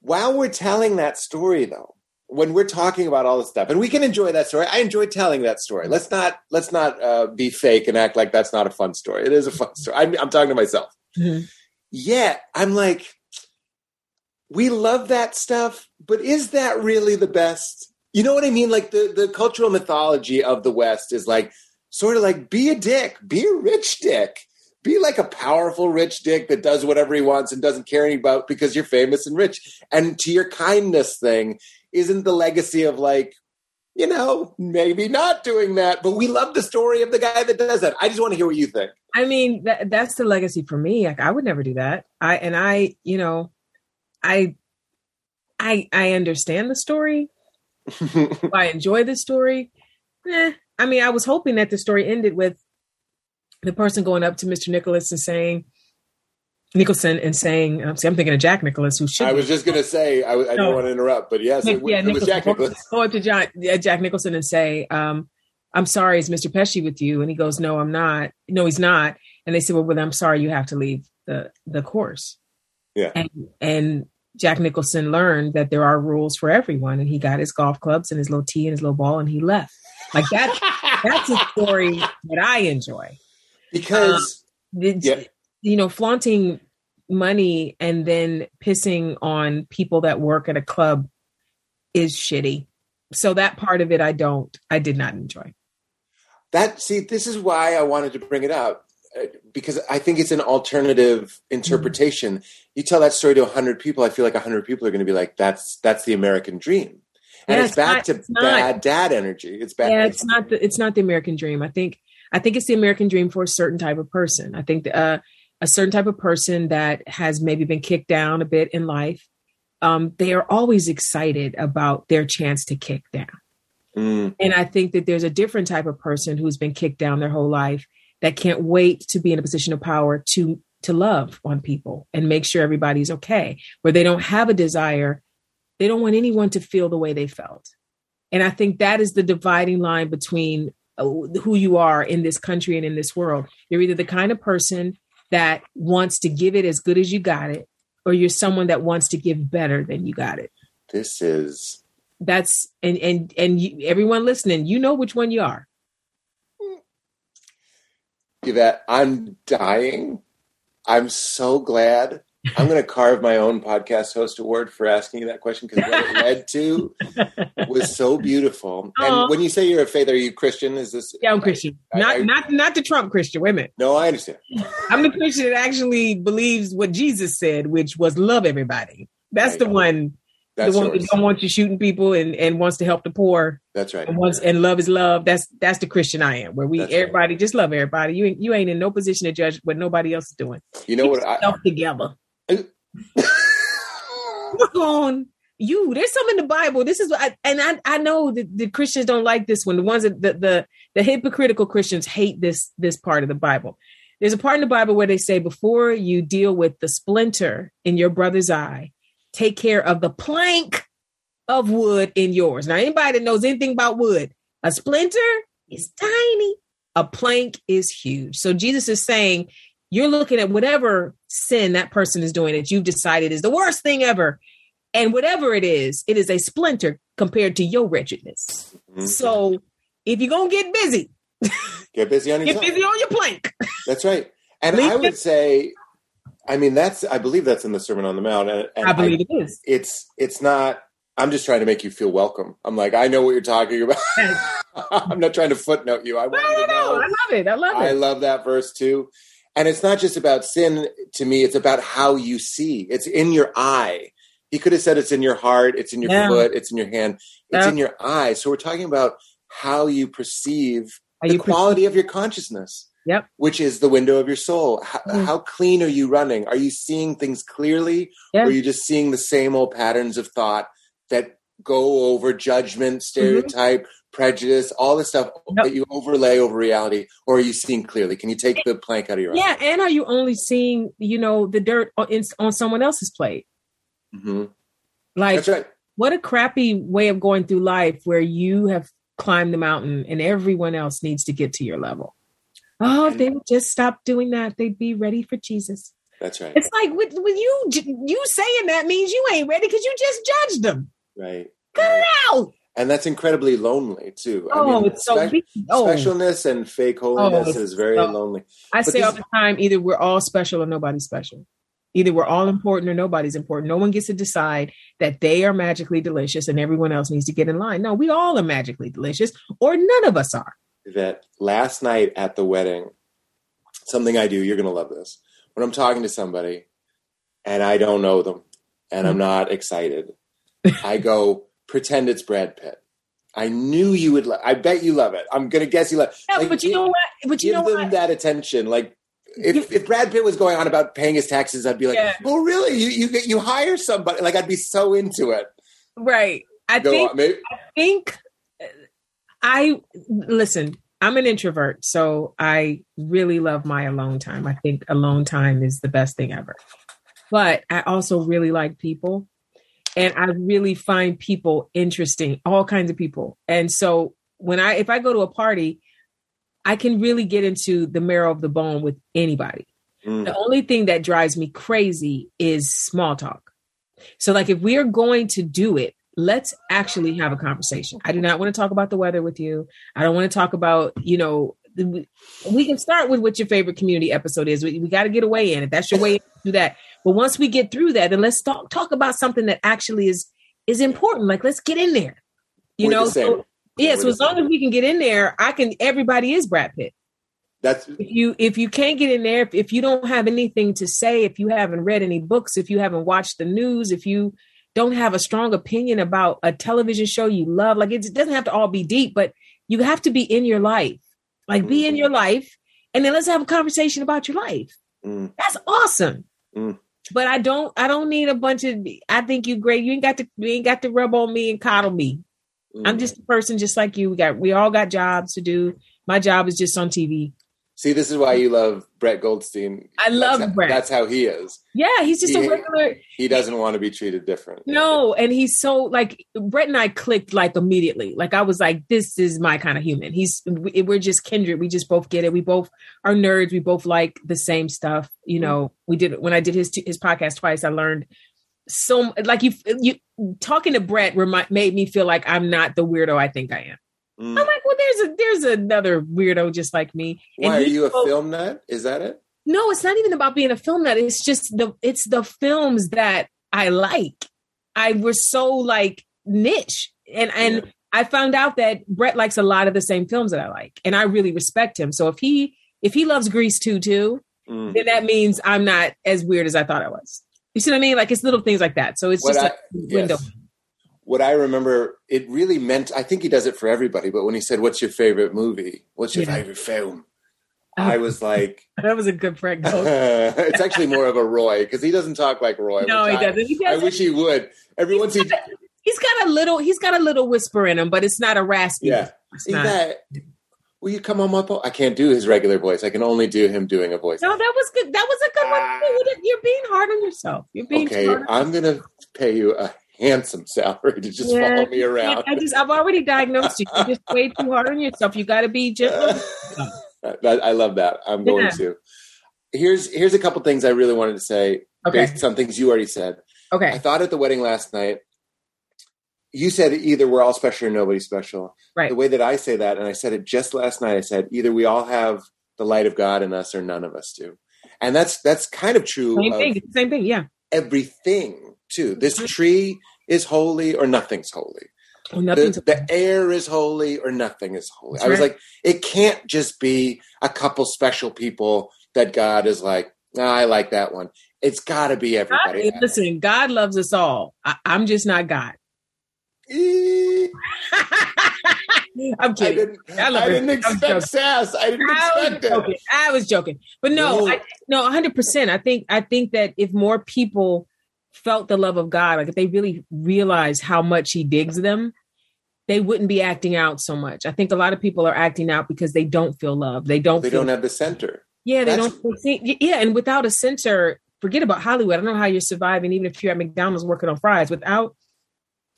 While we're telling that story, though, when we're talking about all this stuff, and we can enjoy that story. I enjoy telling that story. Let's not be fake and act like that's not a fun story. It is a fun story. I'm talking to myself. Mm-hmm. Yeah, I'm like, we love that stuff, but is that really the best? You know what I mean? Like the cultural mythology of the West is like sort of like be a dick, be a rich dick, be like a powerful rich dick that does whatever he wants and doesn't care about because you're famous and rich. And to your kindness thing isn't the legacy of like, you know, maybe not doing that, but we love the story of the guy that does that. I just want to hear what you think. I mean, that's the legacy for me. Like, I would never do that. I understand the story. I enjoy the story. I mean, I was hoping that the story ended with the person going up to Mr. Nicholson and saying, see, I'm thinking of Jack Nicholson, who should. I was just going to say, I don't want to interrupt, but yes, it was Jack Nicholson. Go up to Jack Nicholson and say, I'm sorry, is Mr. Pesci with you? And he goes, no, I'm not. No, he's not. And they said, well, I'm sorry, you have to leave the course. Yeah. And Jack Nicholson learned that there are rules for everyone. And he got his golf clubs and his little tee and his little ball and he left. Like that, that's a story that I enjoy. Because, you know, flaunting money and then pissing on people that work at a club is shitty. So that part of it, I did not enjoy. This is why I wanted to bring it up, because I think it's an alternative interpretation. Mm-hmm. You tell that story to 100 people, I feel like 100 people are going to be like, that's the American dream. And yeah, it's back to bad dad energy. It's bad. Yeah, it's not the American dream. I think it's the American dream for a certain type of person. I think a certain type of person that has maybe been kicked down a bit in life. They are always excited about their chance to kick down. Mm. And I think that there's a different type of person who's been kicked down their whole life that can't wait to be in a position of power to love on people and make sure everybody's okay, where they don't have a desire. They don't want anyone to feel the way they felt. And I think that is the dividing line between who you are in this country and in this world. You're either the kind of person that wants to give it as good as you got it, or you're someone that wants to give better than you got it. And everyone listening, you know which one you are. Yvette, I'm dying. I'm so glad. I'm going to carve my own podcast host award for asking you that question, because what it led to was so beautiful. Aww. And when you say you're a faith, are you Christian? Is this? Yeah, I'm Christian. Not the Trump Christian. Wait a minute. No, I understand. I'm the Christian that actually believes what Jesus said, which was love everybody. That's the one. That's the one that don't want you shooting people and wants to help the poor. That's right. And love is love. That's the Christian I am, where everybody just love everybody. You ain't in no position to judge what nobody else is doing. You know what? Together. Look on you. There's some in the Bible. This is what I know that the Christians don't like this one. The ones that the hypocritical Christians hate this part of the Bible. There's a part in the Bible where they say, before you deal with the splinter in your brother's eye, take care of the plank of wood in yours. Now, anybody that knows anything about wood, a splinter is tiny. A plank is huge. So Jesus is saying, you're looking at whatever sin that person is doing that you've decided is the worst thing ever. And whatever it is a splinter compared to your wretchedness. Mm-hmm. So if you're going to get busy on your plank. That's right. And I would say, I mean, I believe that's in the Sermon on the Mount. And I believe it is. It's not, I'm just trying to make you feel welcome. I'm like, I know what you're talking about. I'm not trying to footnote you. No, I love it. I love that verse too. And it's not just about sin to me. It's about how you see. It's in your eye. He could have said it's in your heart. It's in your foot. It's in your hand. It's in your eye. So we're talking about how you perceive the quality of your consciousness, which is the window of your soul. How clean are you running? Are you seeing things clearly? Or are you just seeing the same old patterns of thought that go over judgment, stereotype, prejudice, all the stuff that you overlay over reality? Or are you seeing clearly? Can you take the plank out of your eye? Yeah, and are you only seeing, you know, the dirt on someone else's plate? Mm-hmm. Like, that's right. What a crappy way of going through life, where you have climbed the mountain and everyone else needs to get to your level. Oh, if they would just stop doing that, they'd be ready for Jesus. That's right. It's like, with you saying that means you ain't ready because you just judged them. Right. Cut out. And that's incredibly lonely too. Oh, it's so specialness and fake holiness is very lonely. I say all the time, either we're all special or nobody's special. Either we're all important or nobody's important. No one gets to decide that they are magically delicious and everyone else needs to get in line. No, we all are magically delicious or none of us are. That last night at the wedding, something I do, you're going to love this. When I'm talking to somebody and I don't know them and I'm not excited, I go, pretend it's Brad Pitt. I knew you would. I bet you love it. I'm going to guess you love it. Yeah, like, but you know what? But you give know them what? That attention. Like if Brad Pitt was going on about paying his taxes, I'd be like, yeah. Oh, really? You hire somebody. Like I'd be so into it. Right. Listen, I'm an introvert, so I really love my alone time. I think alone time is the best thing ever. But I also really like people. And I really find people interesting, all kinds of people. And so if I go to a party, I can really get into the marrow of the bone with anybody. Mm. The only thing that drives me crazy is small talk. So like, if we are going to do it, let's actually have a conversation. I do not want to talk about the weather with you. I don't want to talk about, we can start with what your favorite Community episode is. We got to get away in it. That's your way to do that. But once we get through that, then let's talk about something that actually is important. Like, let's get in there, you know? So as long as we can get in there, everybody is Brad Pitt. That's if you can't get in there, if you don't have anything to say, if you haven't read any books, if you haven't watched the news, if you don't have a strong opinion about a television show you love, like it doesn't have to all be deep, but you have to be in your life. Like be in your life and then let's have a conversation about your life. Mm. That's awesome. Mm. But I don't need a bunch of, I think you're great. You ain't got to rub on me and coddle me. Mm. I'm just a person just like you. We all got jobs to do. My job is just on TV. See, this is why you love Brett Goldstein. I love Brett. That's how he is. Yeah. He's just a regular. He doesn't want to be treated different. No. And he's so like Brett and I clicked like immediately. Like I was like, this is my kind of human. We're just kindred. We just both get it. We both are nerds. We both like the same stuff. You know, when I did his podcast twice, I learned so like you talking to Brett made me feel like I'm not the weirdo I think I am. Mm. I'm like, well, there's another weirdo just like me. Why are you a film nut? Is that it? No, it's not even about being a film nut. It's just the films that I like. I were so like niche, and I found out that Brett likes a lot of the same films that I like, and I really respect him. So if he loves Grease 2, then that means I'm not as weird as I thought I was. You see what I mean? Like it's little things like that. So it's just like window. Yes. What I remember, it really meant, I think he does it for everybody, but when he said, what's your favorite movie? What's your favorite film? I was like... that was a good prank. It's actually more of a Roy, because he doesn't talk like Roy. No, he doesn't. I wish he would. He's got a little whisper in him, but it's not a raspy. Yeah. Will you come on my I can't do his regular voice. I can only do him doing a voice. No, that was good. That was a good one. You're being hard on yourself. Okay, I'm going to pay you a handsome salary to just follow me around. I've already diagnosed you. You're just way too hard on yourself. You got to be gentle. I love that. I'm going to. Here's a couple things I really wanted to say based on things you already said. Okay. I thought at the wedding last night, you said either we're all special or nobody's special. Right. The way that I say that, and I said it just last night, I said either we all have the light of God in us or none of us do. And that's kind of true. Same thing, yeah. Everything. Too. This tree is holy or nothing's holy. The air is holy or nothing is holy. That's I was right. Like, it can't just be a couple special people that God is like, oh, I like that one. It's got to be everybody. Listen, God loves us all. I'm just not God. I'm kidding. I didn't expect it. I was joking. But no, 100%. I think that if more people felt the love of God, like if they really realized how much he digs them, they wouldn't be acting out so much. I think a lot of people are acting out because they don't feel love. They don't have the center. Yeah. Yeah. And without a center, forget about Hollywood. I don't know how you're surviving. Even if you're at McDonald's working on fries, without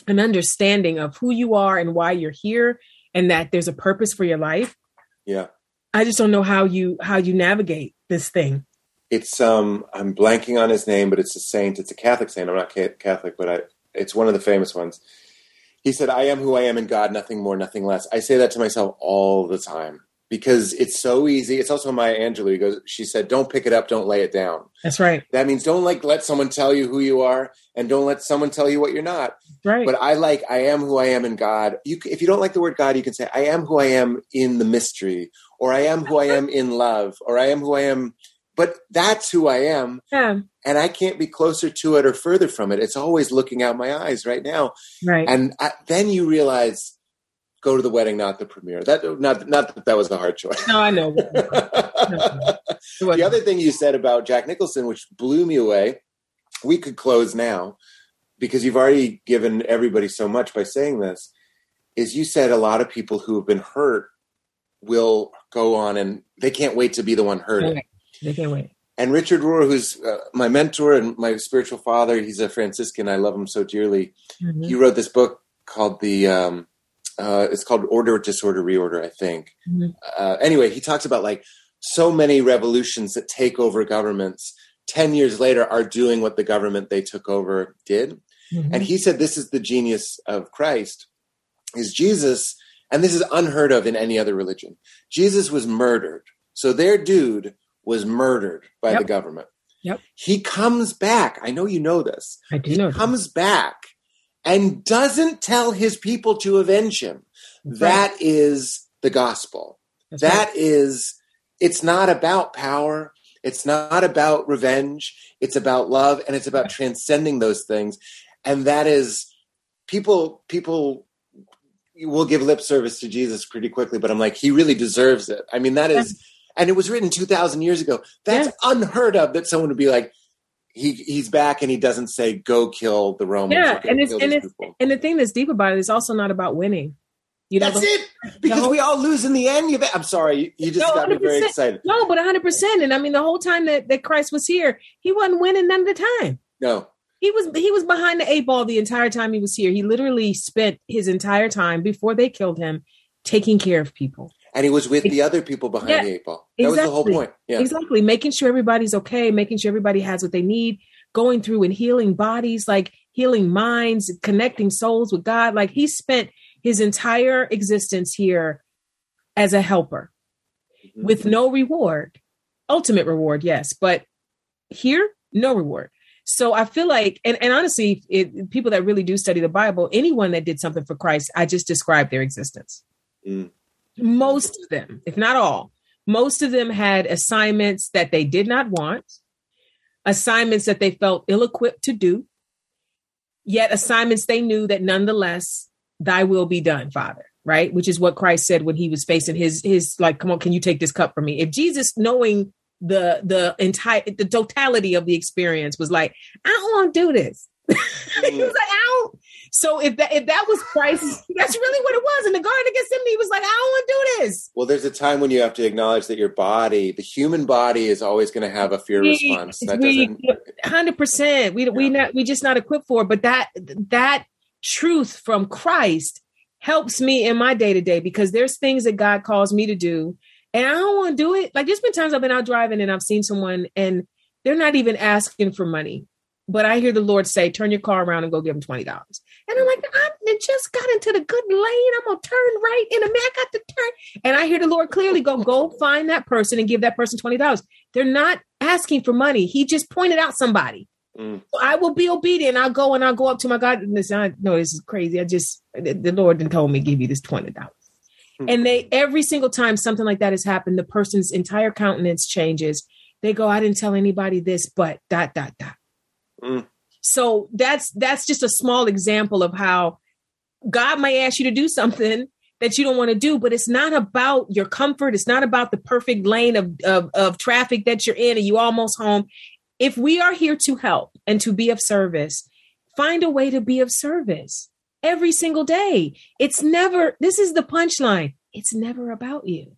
an understanding of who you are and why you're here and that there's a purpose for your life. Yeah. I just don't know how you navigate this thing. It's I'm blanking on his name, but it's a saint. It's a Catholic saint. I'm not Catholic, but it's one of the famous ones. He said, "I am who I am in God, nothing more, nothing less." I say that to myself all the time. because it's so easy. It's also Maya Angelou. She said, don't pick it up, don't lay it down. That's right. That means don't let someone tell you who you are, and don't let someone tell you what you're not. Right. But I am who I am in God. If you don't like the word God, you can say, I am who I am in the mystery, or I am who I am in love, or I am who I am. But that's who I am. Yeah. And I can't be closer to it or further from it. It's always looking out my eyes right now. Right. And then you realize, go to the wedding, not the premiere. That was the hard choice. No, I know. The other thing you said about Jack Nicholson, which blew me away, we could close now because you've already given everybody so much by saying this, is you said a lot of people who have been hurt will go on and they can't wait to be the one hurting. Right. They can't wait. And Richard Rohr, who's my mentor and my spiritual father, he's a Franciscan. I love him so dearly. Mm-hmm. He wrote this book called it's called Order, Disorder, Reorder, I think. Mm-hmm. Anyway, he talks about so many revolutions that take over governments 10 years later are doing what the government they took over did. Mm-hmm. And he said, this is the genius of Christ, is Jesus. And this is unheard of in any other religion. Jesus was murdered. So their dude was murdered by the government. Yep. He comes back. I know you know this. I do know. He comes back and doesn't tell his people to avenge him. That's that right. is the gospel. That's that right. is, it's not about power. It's not about revenge. It's about love. And it's about transcending those things. And that is, people will give lip service to Jesus pretty quickly, but I'm like, he really deserves it. I mean, that is... And it was written 2,000 years ago. That's unheard of that someone would be like, he's back and he doesn't say, go kill the Romans. Yeah, and the thing that's deep about it is also not about winning. You know, that's it! Because we all lose in the end. I'm sorry, you just got me very excited. No, but 100%. And I mean, the whole time that Christ was here, he wasn't winning none of the time. No. He was behind the eight ball the entire time he was here. He literally spent his entire time before they killed him taking care of people. And he was with the other people behind the eight ball. That was the whole point. Yeah. Exactly. Making sure everybody's okay, making sure everybody has what they need, going through and healing bodies, healing minds, connecting souls with God. He spent his entire existence here as a helper with no reward. Ultimate reward, yes. But here, no reward. So I feel like, and honestly, people that really do study the Bible, anyone that did something for Christ, I just described their existence. Mm. Most of them, if not all, most of them had assignments that they did not want, assignments that they felt ill-equipped to do, yet assignments they knew that nonetheless, thy will be done, Father, right? Which is what Christ said when he was facing his come on, can you take this cup from me? If Jesus, knowing the totality of the experience, was like, I don't want to do this. He was like, I don't. So if that was Christ, that's really what it was. In the Garden of Gethsemane, he was like, I don't want to do this. Well, there's a time when you have to acknowledge that your body, the human body, is always going to have a fear response. That 100%. We're just not equipped for it. But that truth from Christ helps me in my day-to-day, because there's things that God calls me to do, and I don't want to do it. There's been times I've been out driving and I've seen someone and they're not even asking for money. But I hear the Lord say, turn your car around and go give them $20. And I'm like, I just got into the good lane. I'm going to turn right in a minute. I got to turn. And I hear the Lord clearly go find that person and give that person $20. They're not asking for money. He just pointed out somebody. Mm. So I will be obedient. I'll go up to my God. Listen, I know this is crazy. The Lord didn't told me to give you this $20. Mm. And every single time something like that has happened, the person's entire countenance changes. They go, I didn't tell anybody this, but ... Mm. So that's just a small example of how God might ask you to do something that you don't want to do, but it's not about your comfort. It's not about the perfect lane of traffic that you're in and you almost home. If we are here to help and to be of service, find a way to be of service every single day. This is the punchline. It's never about you.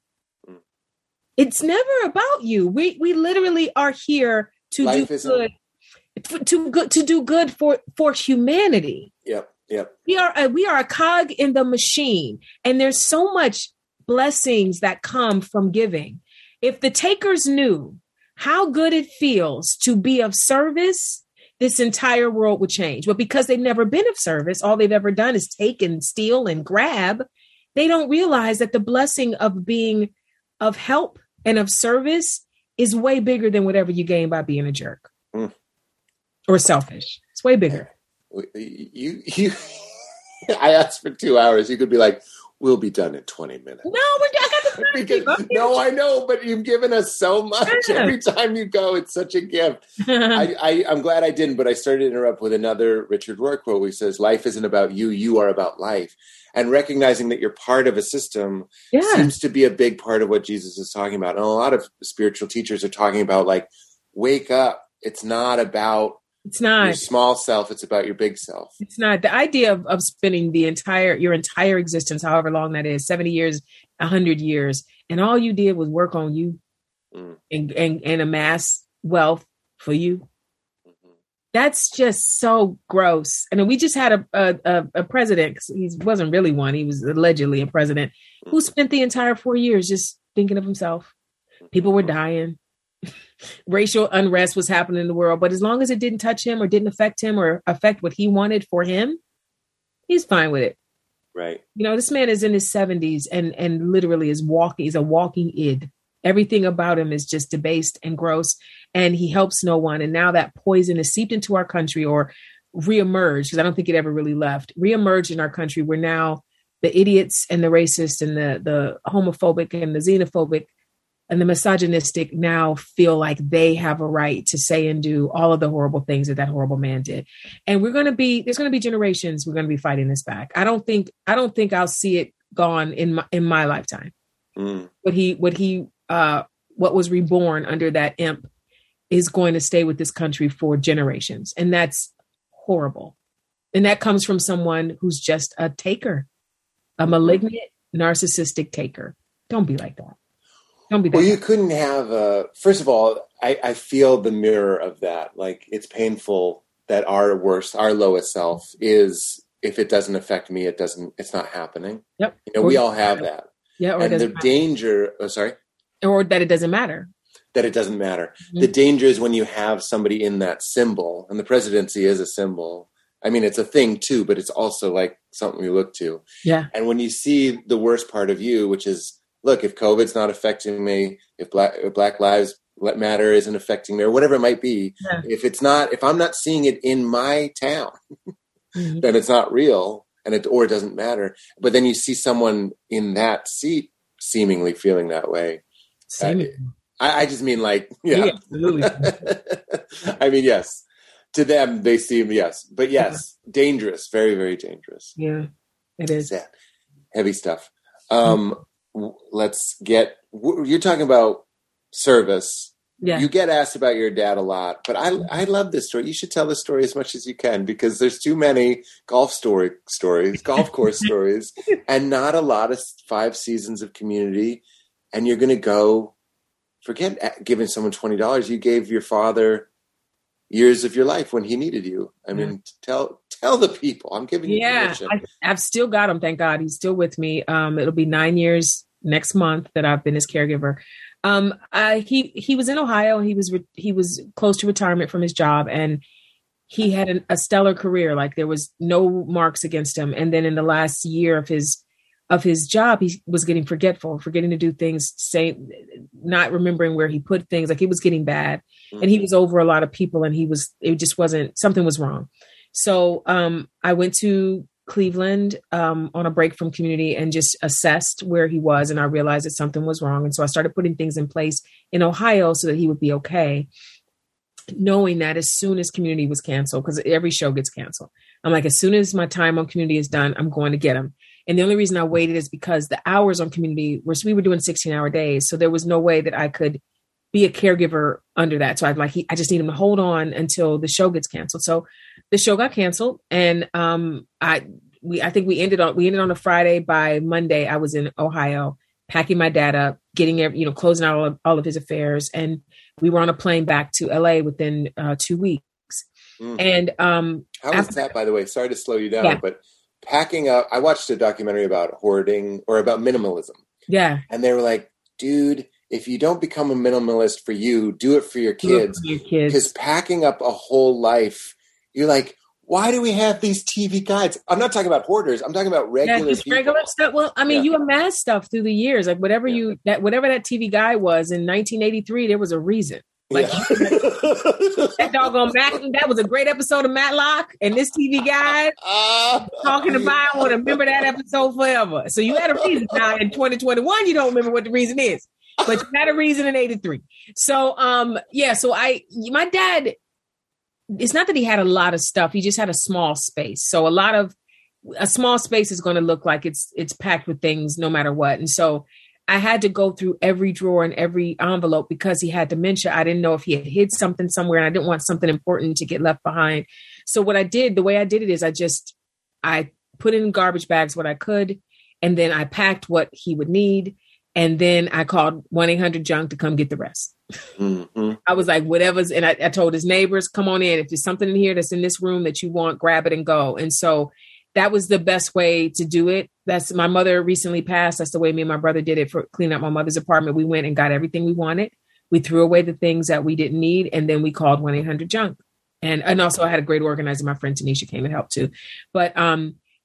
It's never about you. We literally are here to do good. To do good for humanity. Yep. We are a cog in the machine, and there's so much blessings that come from giving. If the takers knew how good it feels to be of service, this entire world would change. But because they've never been of service, all they've ever done is take and steal and grab. They don't realize that the blessing of being of help and of service is way bigger than whatever you gain by being a jerk or selfish. It's way bigger. You I asked for 2 hours. You could be like, we'll be done in 20 minutes. No, we're done. No, I know, but you've given us so much. Yeah. Every time you go, it's such a gift. I'm glad I didn't, but I started to interrupt with another Richard Rohr quote where he says, life isn't about you, you are about life. And recognizing that you're part of a system seems to be a big part of what Jesus is talking about. And a lot of spiritual teachers are talking about, like, wake up. It's not about your small self. It's about your big self. It's not. The idea of spending your entire existence, however long that is, 70 years, 100 years, and all you did was work on you and amass wealth for you. Mm-hmm. That's just so gross. I mean, we just had a president, because he wasn't really one. He was allegedly a president who spent the entire 4 years just thinking of himself. People were dying. Racial unrest was happening in the world, but as long as it didn't touch him or didn't affect him or affect what he wanted for him, he's fine with it. Right. You know, this man is in his 70s and literally is a walking id. Everything about him is just debased and gross, and he helps no one. And now that poison is seeped into our country, or reemerged, because I don't think it ever really left, reemerged in our country. We're now the idiots and the racists and the homophobic and the xenophobic and the misogynistic now feel like they have a right to say and do all of the horrible things that horrible man did. And there's going to be generations. We're going to be fighting this back. I don't think I'll see it gone in my lifetime. What was reborn under that imp is going to stay with this country for generations. And that's horrible. And that comes from someone who's just a taker, a malignant, narcissistic taker. Don't be like that. Well, you couldn't have first of all, I feel the mirror of that. Like, it's painful that our lowest self is, if it doesn't affect me, it's not happening. Yep. You know, we all have that. Yeah. Or and the danger, Or that it doesn't matter. Mm-hmm. The danger is when you have somebody in that symbol, and the presidency is a symbol. I mean, it's a thing too, but it's also like something we look to. Yeah. And when you see the worst part of you, which is, look, if COVID's not affecting me, if Black Lives Matter isn't affecting me, or whatever it might be, if I'm not seeing it in my town, then it's not real, or it doesn't matter. But then you see someone in that seat seemingly feeling that way. I just mean, like, yeah, absolutely. I mean, yes, to them they seem dangerous, very, very dangerous. Yeah, it is. Sad. Heavy stuff. Let's get, you're talking about service. Yeah. You get asked about your dad a lot, but I love this story. You should tell this story as much as you can, because there's too many golf course stories, and not a lot of 5 seasons of Community. And you're going to go, forget giving someone $20. You gave your father years of your life when he needed you. I mean, tell the people. I'm giving you permission. I've still got him. Thank God. He's still with me. It'll be 9 years next month that I've been his caregiver. He was in Ohio. He was close to retirement from his job, and he had a stellar career. Like, there was no marks against him. And then in the last year of his job, he was getting forgetful, forgetting to do things, not remembering where he put things. Like, he was getting bad, and he was over a lot of people, and something was wrong. So I went to Cleveland on a break from Community and just assessed where he was. And I realized that something was wrong. And so I started putting things in place in Ohio so that he would be okay, knowing that as soon as Community was canceled, because every show gets canceled, I'm like, as soon as my time on Community is done, I'm going to get him. And the only reason I waited is because the hours on Community were, we were doing 16-hour days. So there was no way that I could be a caregiver under that. So I'm like, I just need him to hold on until the show gets canceled. So the show got canceled. And I think we ended on a Friday. By Monday, I was in Ohio, packing my dad up, getting, closing out all of his affairs. And we were on a plane back to LA within 2 weeks. Mm-hmm. And how was that, by the way? Sorry to slow you down, but packing up, I watched a documentary about hoarding, or about minimalism. Yeah. And they were like, dude, if you don't become a minimalist for you, do it for your kids. Because packing up a whole life, you're like, Why do we have these TV guides? I'm not talking about hoarders. I'm talking about regular people. Regular stuff. Well, I mean, you amassed stuff through the years. Like whatever that TV guide was in 1983, there was a reason. Like that doggone Matlock. That was a great episode of Matlock, and this TV guide talking about. I want to remember that episode forever. So you had a reason. Now in 2021, you don't remember what the reason is, but you had a reason in 83. So my dad. It's not that he had a lot of stuff. He just had a small space. So a small space is going to look like it's packed with things no matter what. And so I had to go through every drawer and every envelope because he had dementia. I didn't know if he had hid something somewhere, and I didn't want something important to get left behind. So what I did, the way I did it is I put in garbage bags what I could, and then I packed what he would need. And then I called 1-800-JUNK to come get the rest. Mm-hmm. I was like, whatever's. And I told his neighbors, come on in. If there's something in here that's in this room that you want, grab it and go. And so that was the best way to do it. That's my mother recently passed. That's the way me and my brother did it for cleaning up my mother's apartment. We went and got everything we wanted. We threw away the things that we didn't need. And then we called 1-800-JUNK. And also I had a great organizer. My friend Tanisha came and helped too. But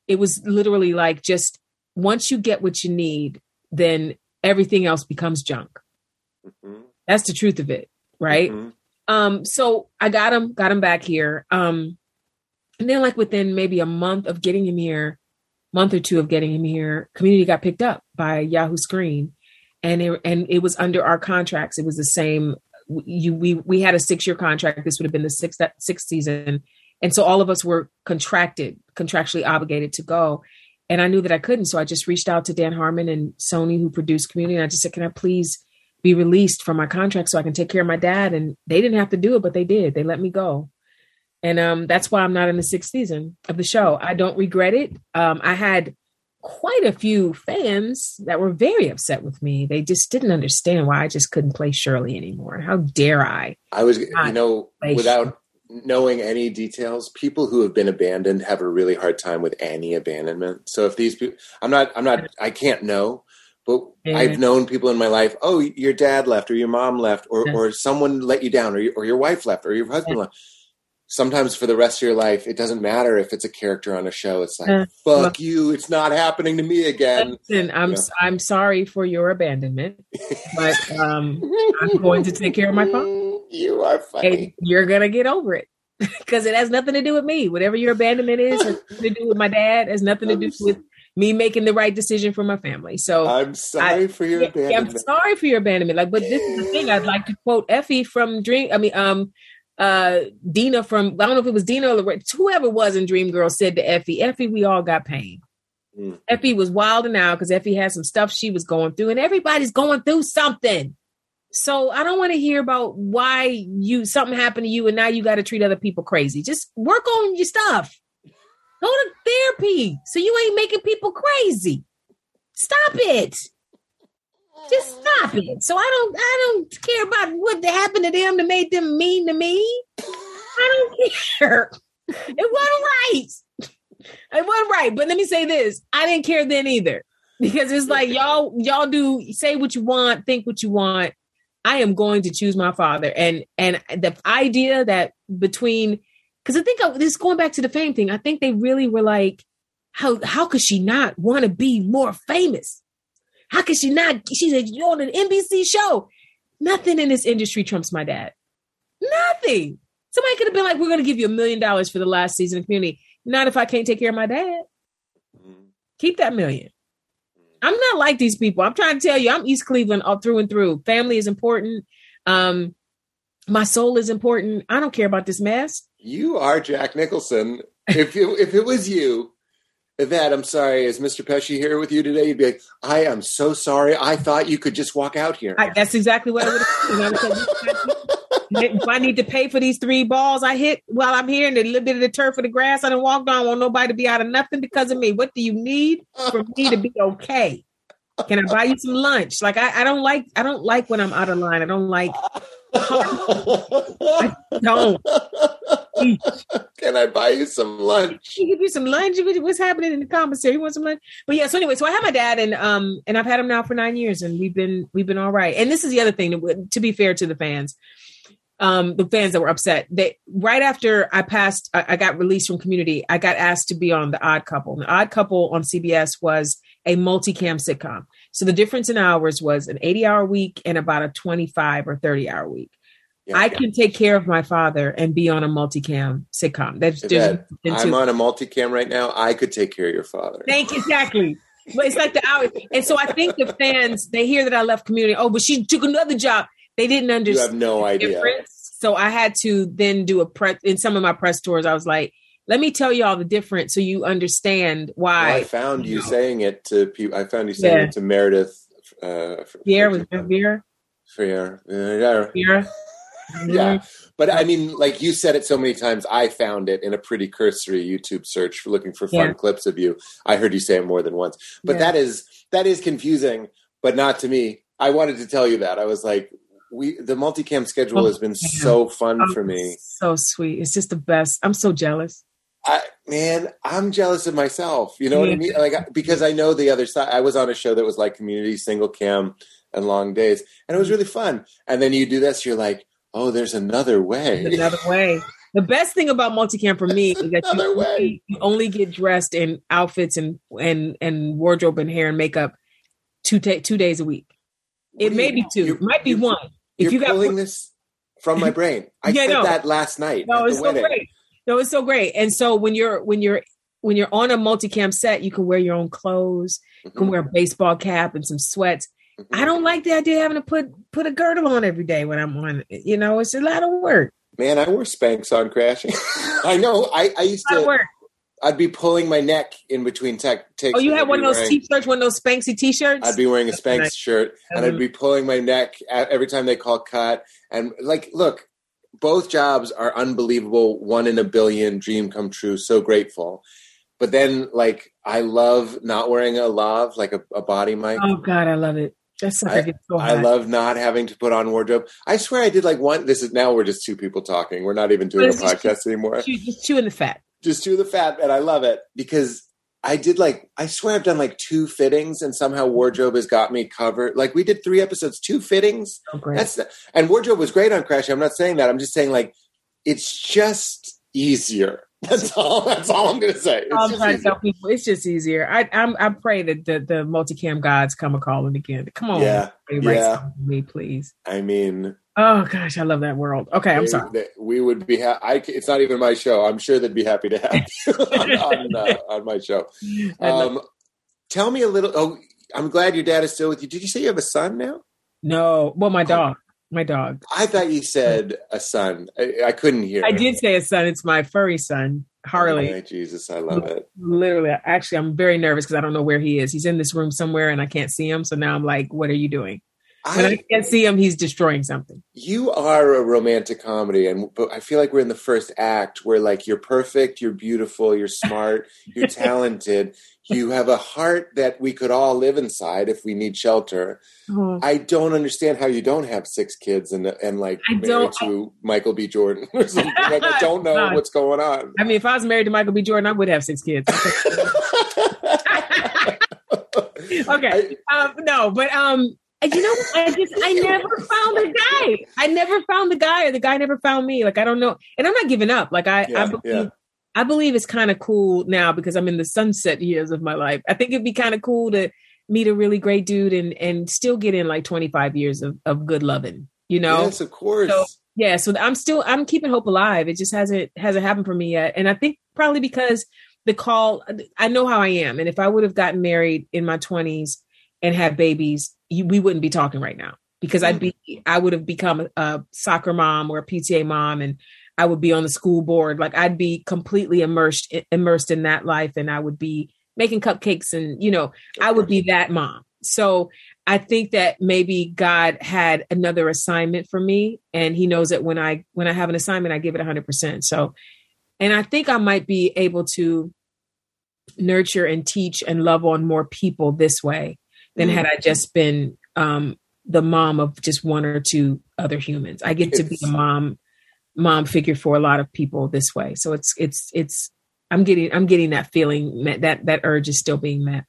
it was literally like, just once you get what you need, then everything else becomes junk. Mm-hmm. That's the truth of it. Right. Mm-hmm. So I got him back here. And then like within maybe a month or two of getting him here, Community got picked up by Yahoo Screen, and it was under our contracts. It was the same. We had a 6-year contract. This would have been the sixth season. And so all of us were contractually obligated to go. And I knew that I couldn't. So I just reached out to Dan Harmon and Sony, who produced Community. And I just said, can I please be released from my contract so I can take care of my dad? And they didn't have to do it, but they did. They let me go. And that's why I'm not in the 6th season of the show. I don't regret it. I had quite a few fans that were very upset with me. They just didn't understand why I just couldn't play Shirley anymore. How dare I? I was, without knowing any details, people who have been abandoned have a really hard time with any abandonment. So if these people, I can't know, but yeah. I've known people in my life. Oh, your dad left, or your mom left, or someone let you down, or your wife left, or your husband left. Sometimes for the rest of your life, it doesn't matter if it's a character on a show. It's like, fuck you. It's not happening to me again. Listen, I'm sorry for your abandonment, but I'm going to take care of my phone. You are funny. And you're going to get over it because it has nothing to do with me. Whatever your abandonment is, has nothing to do with my dad. Has nothing to do with me making the right decision for my family. So I'm sorry for your abandonment. I'm sorry for your abandonment. Like, but this is the thing. I'd like to quote Effie from Dina from, I don't know if it was Dina or whoever was in Dream Girl, said to Effie, we all got pain. Mm. Effie was wilding out because Effie had some stuff she was going through, and everybody's going through something. So I don't want to hear about why something happened to you and now you got to treat other people crazy. Just work on your stuff. Go to therapy so you ain't making people crazy. Stop it. Just stop it. So I don't care about what happened to them that made them mean to me. I don't care. It wasn't right. But let me say this. I didn't care then either. Because it's like, y'all do say what you want, think what you want. I am going to choose my father. And the idea that because I think this going back to the fame thing, I think they really were like, how could she not want to be more famous? How could she not? She's on an NBC show. Nothing in this industry trumps my dad. Nothing. Somebody could have been like, we're going to give you $1 million for the last season of Community. Not if I can't take care of my dad. Keep that $1 million. I'm not like these people. I'm trying to tell you, I'm East Cleveland all through and through. Family is important. My soul is important. I don't care about this mess. You are Jack Nicholson. If it was you. Yvette, I'm sorry. Is Mr. Pesci here with you today? You'd be like, I am so sorry. I thought you could just walk out here. That's exactly what I would have said. If I need to pay for these 3 balls I hit while I'm here and a little bit of the turf or the grass I done walked on, I want nobody to be out of nothing because of me. What do you need for me to be okay? Can I buy you some lunch? Like, I don't like when I'm out of line. I don't like. I don't. Can I buy you some lunch? Can you give you some lunch? What's happening in the commissary? You want some lunch? But yeah, so anyway, so I had my dad, and I've had him now for 9 years, and we've been all right. And this is the other thing, to be fair to the fans, the fans that were upset. They right after I got released from Community, I got asked to be on The Odd Couple. And The Odd Couple on CBS was a multi-cam sitcom. So the difference in hours was an 80-hour week and about a 25 or 30-hour week. Yeah, I can take care of my father and be on a multicam sitcom. That's just I'm on a multicam right now. I could take care of your father. Thank you. Exactly. But it's like the hours. And so I think the fans, they hear that I left Community. Oh, but she took another job. They didn't understand. You have no idea. Difference. So I had to then do a press. In some of my press tours, I was like, let me tell you all the difference so you understand why. Well, I found you saying it to people. I found you saying it to Meredith. Vera. Yeah. But I mean, like you said it so many times, I found it in a pretty cursory YouTube search for looking for fun clips of you. I heard you say it more than once, but that is confusing, but not to me. I wanted to tell you that. I was like, the multicam schedule has been so fun for me. So sweet. It's just the best. I'm so jealous. I'm jealous of myself. You know what I mean? Like, because I know the other side. I was on a show that was like Community, single cam and long days, and it was really fun. And then you do this, you're like, oh, there's another way. There's another way. The best thing about multicam for me is that you only get dressed in outfits and wardrobe and hair and makeup 2 days a week. It may be two. It might be one. If you're pulling this from my brain. I said that last night. No, it's so great. And so when you're on a multicam set, you can wear your own clothes. You can wear a baseball cap and some sweats. I don't like the idea of having to put a girdle on every day when I'm on. You know, it's a lot of work. Man, I wore Spanx on Crashing. I know. I used to. Work. I'd be pulling my neck in between takes. Oh, you had one of those T-shirts, one of those Spanxy T-shirts? I'd be wearing a Spanx shirt, and I'd be pulling my neck every time they call cut. And, like, look, both jobs are unbelievable, 1 in a billion, dream come true, so grateful. But then, like, I love not wearing a lav, like a body mic. Oh, God, I love it. I love not having to put on wardrobe. I swear I did like one. This is now we're just two people talking. We're not even doing a podcast anymore. Just chewing the fat. Just chew the fat. And I love it because I swear I've done like 2 fittings and somehow wardrobe has got me covered. Like we did 3 episodes, 2 fittings. Oh, great. And wardrobe was great on Crashing. I'm not saying that. I'm just saying like, it's just easier. That's all I'm going to say. It's just easier. I pray that the multicam gods come a calling again. Come on. Yeah. Write for me, please. I mean. Oh, gosh. I love that world. Okay. I'm sorry. We would be happy. It's not even my show. I'm sure they'd be happy to have you on my show. Tell me a little. Oh, I'm glad your dad is still with you. Did you say you have a son now? No. Well, my dog. My dog. I thought you said a son. I couldn't hear. I did say a son. It's my furry son, Harley. Oh, Jesus, I love it. Literally. Actually, I'm very nervous because I don't know where he is. He's in this room somewhere and I can't see him. So now I'm like, what are you doing? When I can't see him, he's destroying something. You are a romantic comedy. But I feel like we're in the first act where like you're perfect, you're beautiful, you're smart, you're talented. You have a heart that we could all live inside if we need shelter. Oh. I don't understand how you don't have 6 kids and like married to Michael B. Jordan or something. Like, I don't know what's going on. I mean, if I was married to Michael B. Jordan, I would have 6 kids. Okay. You know, I never found a guy. I never found the guy or the guy never found me. Like, I don't know. And I'm not giving up. Like I believe it's kind of cool now because I'm in the sunset years of my life. I think it'd be kind of cool to meet a really great dude and still get in like 25 years of good loving, you know? Yes, of course. So I'm keeping hope alive. It just hasn't happened for me yet. And I think probably because I know how I am. And if I would have gotten married in my 20s and had babies, we wouldn't be talking right now because I would have become a soccer mom or a PTA mom and I would be on the school board. Like I'd be completely immersed in that life. And I would be making cupcakes and, you know, I would be that mom. So I think that maybe God had another assignment for me. And he knows that when I have an assignment, I give it 100%. So, and I think I might be able to nurture and teach and love on more people this way than had I just been the mom of just 1 or 2 other humans. I get to be a mom figure for a lot of people this way. So I'm getting that feeling that urge is still being met.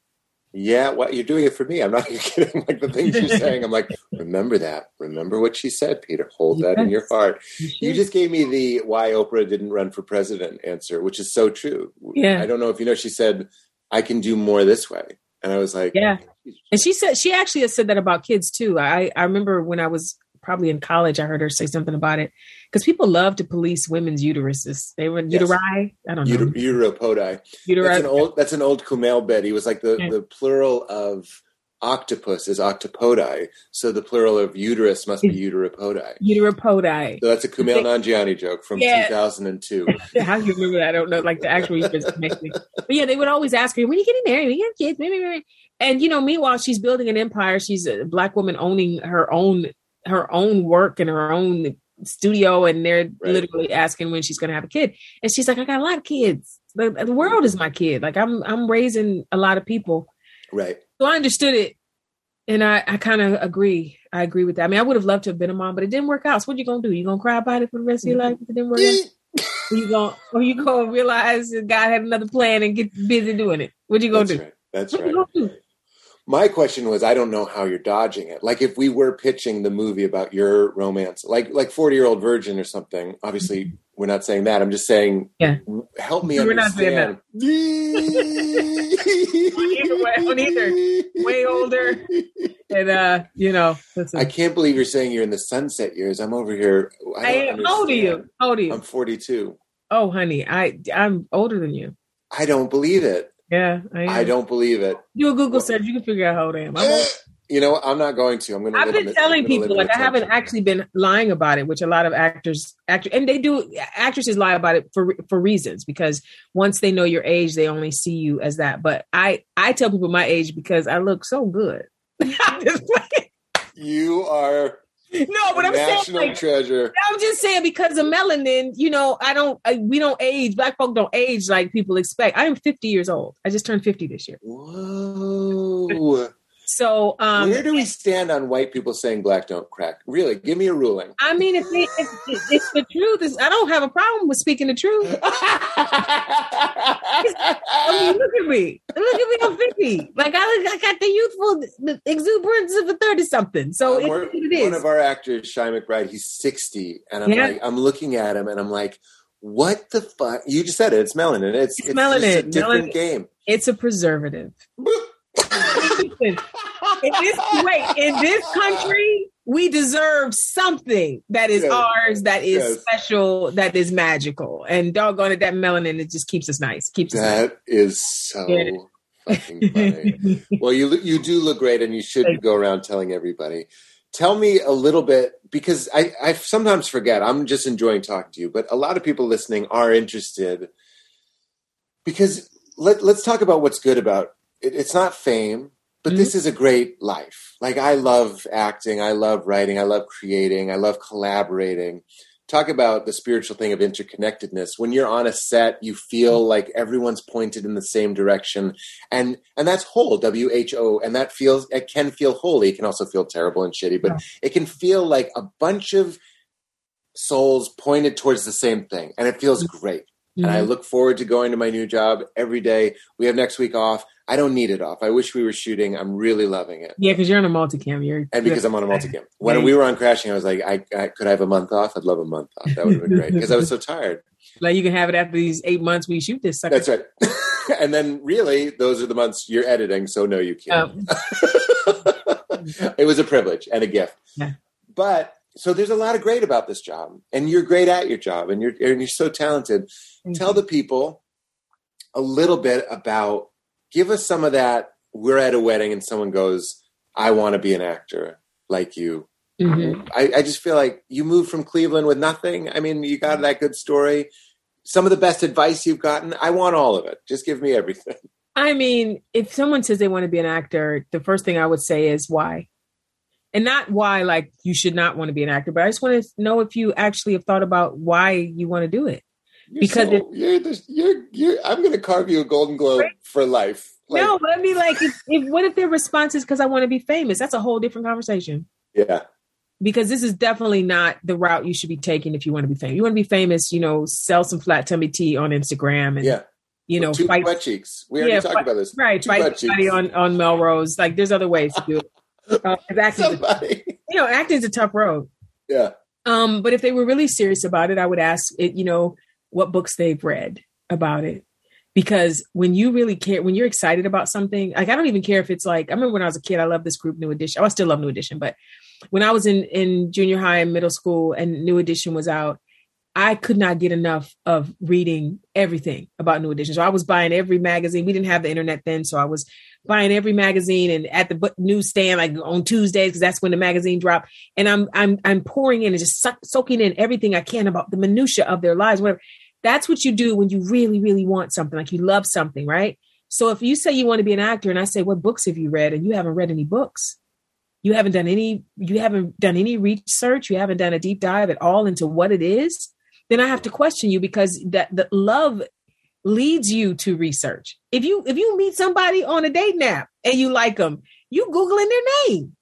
Yeah, well, you're doing it for me. I'm not even kidding. Like the things you're saying, I'm like, remember that. Remember what she said, Peter. Hold that in your heart. You just gave me the why Oprah didn't run for president answer, which is so true. Yeah. I don't know if you know, she said, I can do more this way. And I was like, yeah. And she said, she actually has said that about kids too. I remember when I was probably in college, I heard her say something about it because people love to police women's uteruses. They were uteri. I don't know. Uteropodi. That's an old Kumail bit. He was like the plural of octopus is octopodi. So the plural of uterus must be uteropodi. Uteropodi. So that's a Kumail Nanjiani joke from 2002. How do you remember that? I don't know. Like the actual reference. But yeah, they would always ask her, when are you getting married? When you have kids? And, you know, meanwhile, she's building an empire. She's a Black woman owning her own work and her own studio, and they're literally asking when she's going to have a kid, and she's like, I got a lot of kids, the world is my kid, like I'm raising a lot of people, right? So I understood it, and I kind of agree with that. I mean, I would have loved to have been a mom, but it didn't work out, so what are you gonna do? You gonna cry about it for the rest of your life if it didn't work out? you gonna realize that God had another plan and get busy doing it? What you gonna do? That's right. My question was, I don't know how you're dodging it. Like if we were pitching the movie about your romance, like 40-Year-Old Virgin or something, obviously we're not saying that. I'm just saying, help me understand. We're not saying that. On either way older. And, you know. Listen. I can't believe you're saying you're in the sunset years. I'm over here. How old are you? I'm 42. Oh, honey, I'm older than you. I don't believe it. Yeah, I don't believe it. Do a Google search. You can figure out how old I am. You know what? I'm not going to. I've been telling people, like, I haven't actually been lying about it, which a lot of actresses lie about it for reasons, because once they know your age, they only see you as that. But I tell people my age because I look so good. I'm just like, you are. No, but I'm saying national treasure. I'm just saying because of melanin, you know, we don't age. Black folk don't age like people expect. I am 50 years old. I just turned 50 this year. Whoa. So where do we stand on white people saying Black don't crack? Really, give me a ruling. I mean, it's the truth. I don't have a problem with speaking the truth. I mean, look at me. I'm 50. Like I got the youthful exuberance of a 30-something. So it is. One of our actors, Shia McBride, he's 60, and I'm looking at him, and I'm like, what the fuck? You just said it. It's melanin. It's melanin. Just a different game. It's a preservative. In this country, we deserve something that is ours, that is special, that is magical. And doggone it, that melanin, it just keeps us nice. That is so fucking funny. Well, you do look great, and you should go around telling everybody. Tell me a little bit, because I sometimes forget. I'm just enjoying talking to you, but a lot of people listening are interested. Because let's talk about what's good about it. It's not fame. But this is a great life. Like, I love acting. I love writing. I love creating. I love collaborating. Talk about the spiritual thing of interconnectedness. When you're on a set, you feel like everyone's pointed in the same direction. And that's whole, WHO. And that feels, it can feel holy. It can also feel terrible and shitty. But it can feel like a bunch of souls pointed towards the same thing. And it feels great. Mm-hmm. And I look forward to going to my new job every day. We have next week off. I don't need it off. I wish we were shooting. I'm really loving it. Yeah, because you're on a multicam. Because I'm on a multicam. When we were on Crashing, I was like, I could have a month off. I'd love a month off. That would have been great because I was so tired. Like, you can have it after these 8 months we shoot this sucker. That's right. And then really, those are the months you're editing. So no, you can't. It was a privilege and a gift. Yeah. But so there's a lot of great about this job, and you're great at your job, and you're so talented. Mm-hmm. Tell the people a little bit about. Give us some of that. We're at a wedding and someone goes, I want to be an actor like you. Mm-hmm. I just feel like you moved from Cleveland with nothing. I mean, you got that good story. Some of the best advice you've gotten. I want all of it. Just give me everything. I mean, if someone says they want to be an actor, the first thing I would say is why. And not why, like, you should not want to be an actor, but I just want to know if you actually have thought about why you want to do it. I'm going to carve you a Golden Globe for life. Like, no, but I mean, like, what if their response is because I want to be famous? That's a whole different conversation. Yeah. Because this is definitely not the route you should be taking if you want to be famous. You want to be famous, you know, sell some flat tummy tea on Instagram and, two butt cheeks. We already talked about this. Right. Fight somebody on Melrose. Like, there's other ways to do it. Acting is a tough road. Yeah. But if they were really serious about it, I would ask it, what books they've read about it. Because when you really care, when you're excited about something, like, I don't even care if it's like, I remember when I was a kid, I loved this group, New Edition. Oh, I still love New Edition, but when I was in junior high and middle school and New Edition was out, I could not get enough of reading everything about New Edition. So I was buying every magazine. We didn't have the internet then. So I was buying every magazine and at the newsstand, like on Tuesdays, because that's when the magazine dropped. And I'm pouring in and just soaking in everything I can about the minutia of their lives, whatever. That's what you do when you really, really want something, like you love something, right? So if you say you want to be an actor and I say, what books have you read? And you haven't read any books. You haven't done any research. You haven't done a deep dive at all into what it is. Then I have to question you, because the love leads you to research. If you meet somebody on a date nap and you like them, you Googling their name,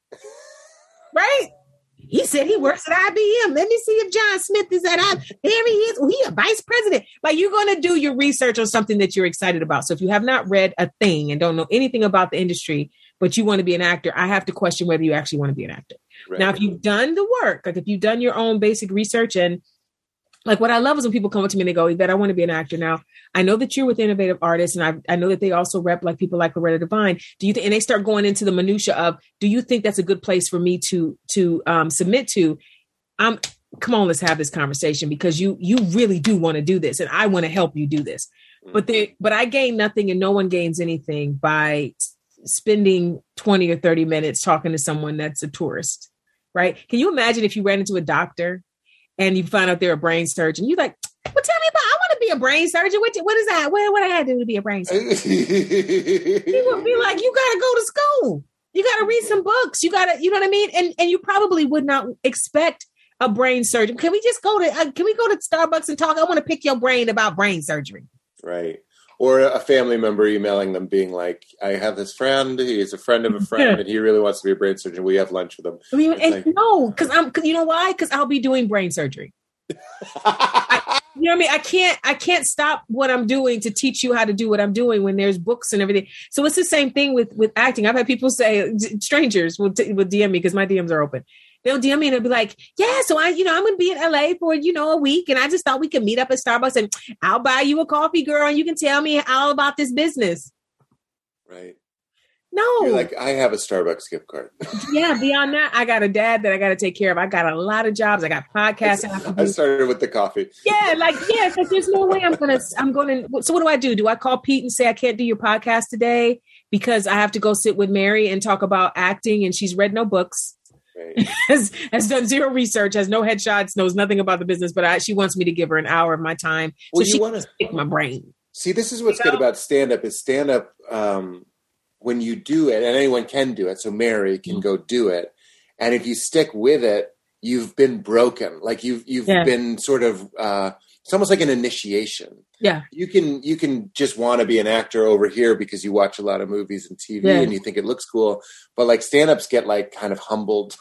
right? He said he works at IBM. Let me see if John Smith is at IBM. There he is. Oh, he's a vice president. Like, you're going to do your research on something that you're excited about. So if you have not read a thing and don't know anything about the industry, but you want to be an actor, I have to question whether you actually want to be an actor. Right. Now, if you've done the work, like if you've done your own basic research, and like what I love is when people come up to me and they go, Yvette, I want to be an actor. Now, I know that you're with innovative artists, and I know that they also rep like people like Loretta Devine. And they start going into the minutia of, do you think that's a good place for me to submit to? Come on, let's have this conversation, because you really do want to do this, and I want to help you do this. But I gain nothing and no one gains anything by spending 20 or 30 minutes talking to someone that's a tourist, right? Can you imagine if you ran into a doctor and you find out they're a brain surgeon? You're like, well, tell me about, I want to be a brain surgeon. What is that? What would I have to do to be a brain surgeon? He would be like, you got to go to school. You got to read some books. You got to, you know what I mean? And you probably would not expect a brain surgeon. Can we just go to Starbucks and talk? I want to pick your brain about brain surgery. Right. Or a family member emailing them being like, I have this friend, he's a friend of a friend, and he really wants to be a brain surgeon. We have lunch with him. I mean, because you know why? Because I'll be doing brain surgery. You know what I mean? I can't stop what I'm doing to teach you how to do what I'm doing when there's books and everything. So it's the same thing with acting. I've had people say, strangers will DM me, because my DMs are open. They'll DM me and they'll be like, yeah, so I'm going to be in LA for, a week. And I just thought we could meet up at Starbucks and I'll buy you a coffee, girl. And you can tell me all about this business. Right. No. You're like, I have a Starbucks gift card. Yeah. Beyond that, I got a dad that I got to take care of. I got a lot of jobs. I got podcasts. I started with the coffee. Yeah. Like, yeah. Cause there's no way I'm going to. So what do I do? Do I call Pete and say, I can't do your podcast today because I have to go sit with Mary and talk about acting, and she's read no books? has done zero research, has no headshots, knows nothing about the business, but she wants me to give her an hour of my time. Well, so she wants to pick my brain. See, this is what's good about stand-up is stand-up, when you do it, and anyone can do it, so Mary can go do it, and if you stick with it, you've been broken. Like you've been sort of, it's almost like an initiation. Yeah. You can just want to be an actor over here because you watch a lot of movies and TV and you think it looks cool, but like stand-ups get like kind of humbled.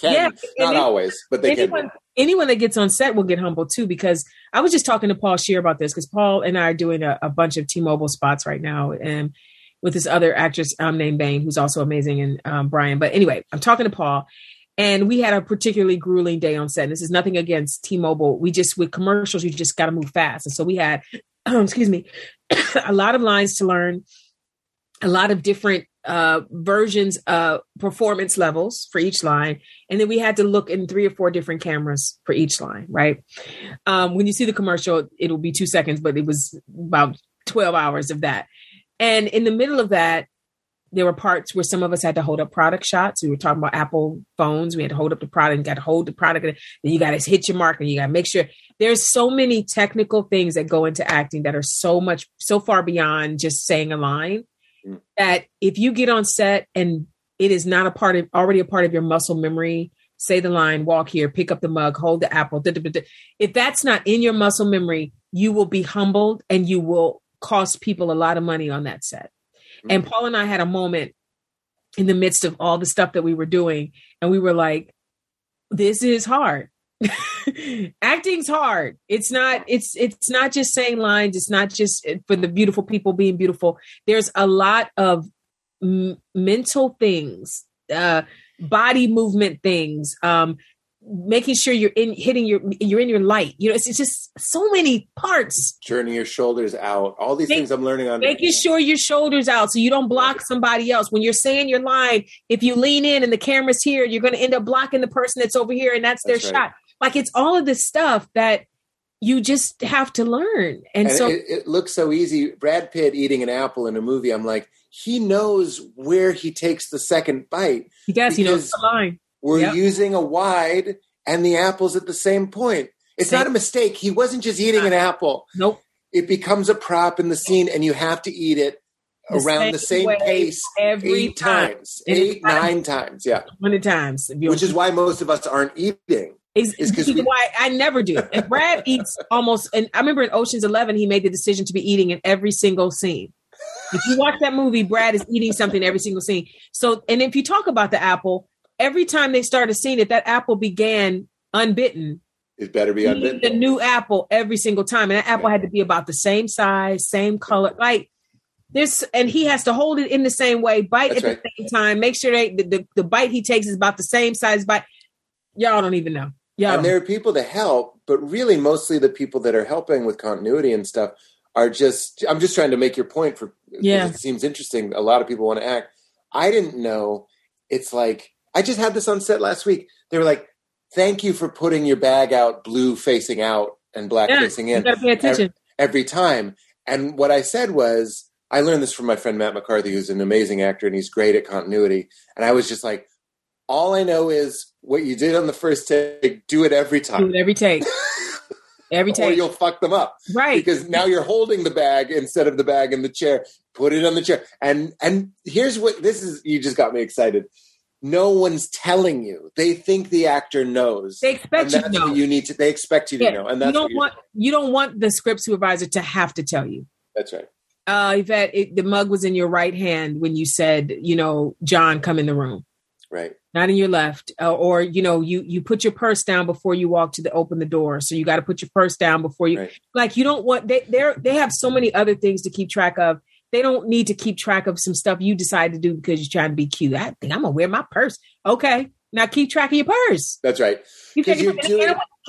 Not always, but they can. Anyone that gets on set will get humbled too, because I was just talking to Paul Scheer about this, because Paul and I are doing a bunch of T-Mobile spots right now, and with this other actress named Bain, who's also amazing, and Brian. But anyway, I'm talking to Paul, and we had a particularly grueling day on set. And this is nothing against T-Mobile. We just, with commercials, you just got to move fast. And so we had, a lot of lines to learn, a lot of different versions of performance levels for each line. And then we had to look in 3 or 4 different cameras for each line, right? When you see the commercial, it'll be 2 seconds, but it was about 12 hours of that. And in the middle of that, there were parts where some of us had to hold up product shots. We were talking about Apple phones. We had to hold up the product, and got to hold the product. And then you got to hit your mark, and you got to make sure. There's so many technical things that go into acting that are so far beyond just saying a line, that if you get on set and it is not already a part of your muscle memory, say the line, walk here, pick up the mug, hold the apple. If that's not in your muscle memory, you will be humbled and you will cost people a lot of money on that set. Mm-hmm. And Paul and I had a moment in the midst of all the stuff that we were doing, and we were like, this is hard. Acting's hard. It's not just saying lines. It's not just for the beautiful people being beautiful. There's a lot of mental things, body movement things, making sure you're in your light. You know, it's just so many parts. Turning your shoulders out. All these things I'm learning on. Making sure your shoulders out so you don't block somebody else. When you're saying your line, if you lean in and the camera's here, you're going to end up blocking the person that's over here, and that's their right. shot. Like, it's all of this stuff that you just have to learn. And so it looks so easy. Brad Pitt eating an apple in a movie. I'm like, he knows where he takes the second bite. He does. He knows the line. We're using a wide and the apple's at the same point. It's not a mistake. He wasn't just eating an apple. Nope. It becomes a prop in the scene, and you have to eat it around the same pace every 8 times, 9 times. Yeah. 20 times. Which is why most of us aren't eating. Is because why I never do. And Brad eats almost, and I remember in Ocean's 11, he made the decision to be eating in every single scene. If you watch that movie, Brad is eating something every single scene. So, and if you talk about the apple, every time they start a scene, if that apple began unbitten, it better be unbitten. The new apple every single time. And that apple had to be about the same size, same color. Like this, and he has to hold it in the same way, bite That's at right. the same time, make sure the bite he takes is about the same size bite. Y'all don't even know. Yeah. And there are people to help, but really mostly the people that are helping with continuity and stuff are just, I'm just trying to make your point for, because it seems interesting. A lot of people want to act. I didn't know. It's like, I just had this on set last week. They were like, thank you for putting your bag out, blue facing out and black facing in every time. And what I said was, I learned this from my friend, Matt McCarthy, who's an amazing actor and he's great at continuity. And I was just like, all I know is what you did on the first take, do it every time. Do it every take. Every take. Or you'll fuck them up. Right. Because now you're holding the bag instead of the bag in the chair. Put it on the chair. And here's what this is. You just got me excited. No one's telling you. They think the actor knows. They expect you to know. They expect you to know. And that's you don't want the script supervisor to have to tell you. That's right. Yvette, the mug was in your right hand when you said, John, come in the room. Right. Not in your left, or you put your purse down before you walk to open the door. So you got to put your purse down before you you don't want they have so many other things to keep track of. They don't need to keep track of some stuff you decide to do because you're trying to be cute. I think I'm gonna wear my purse. Okay, now keep track of your purse. That's right. Can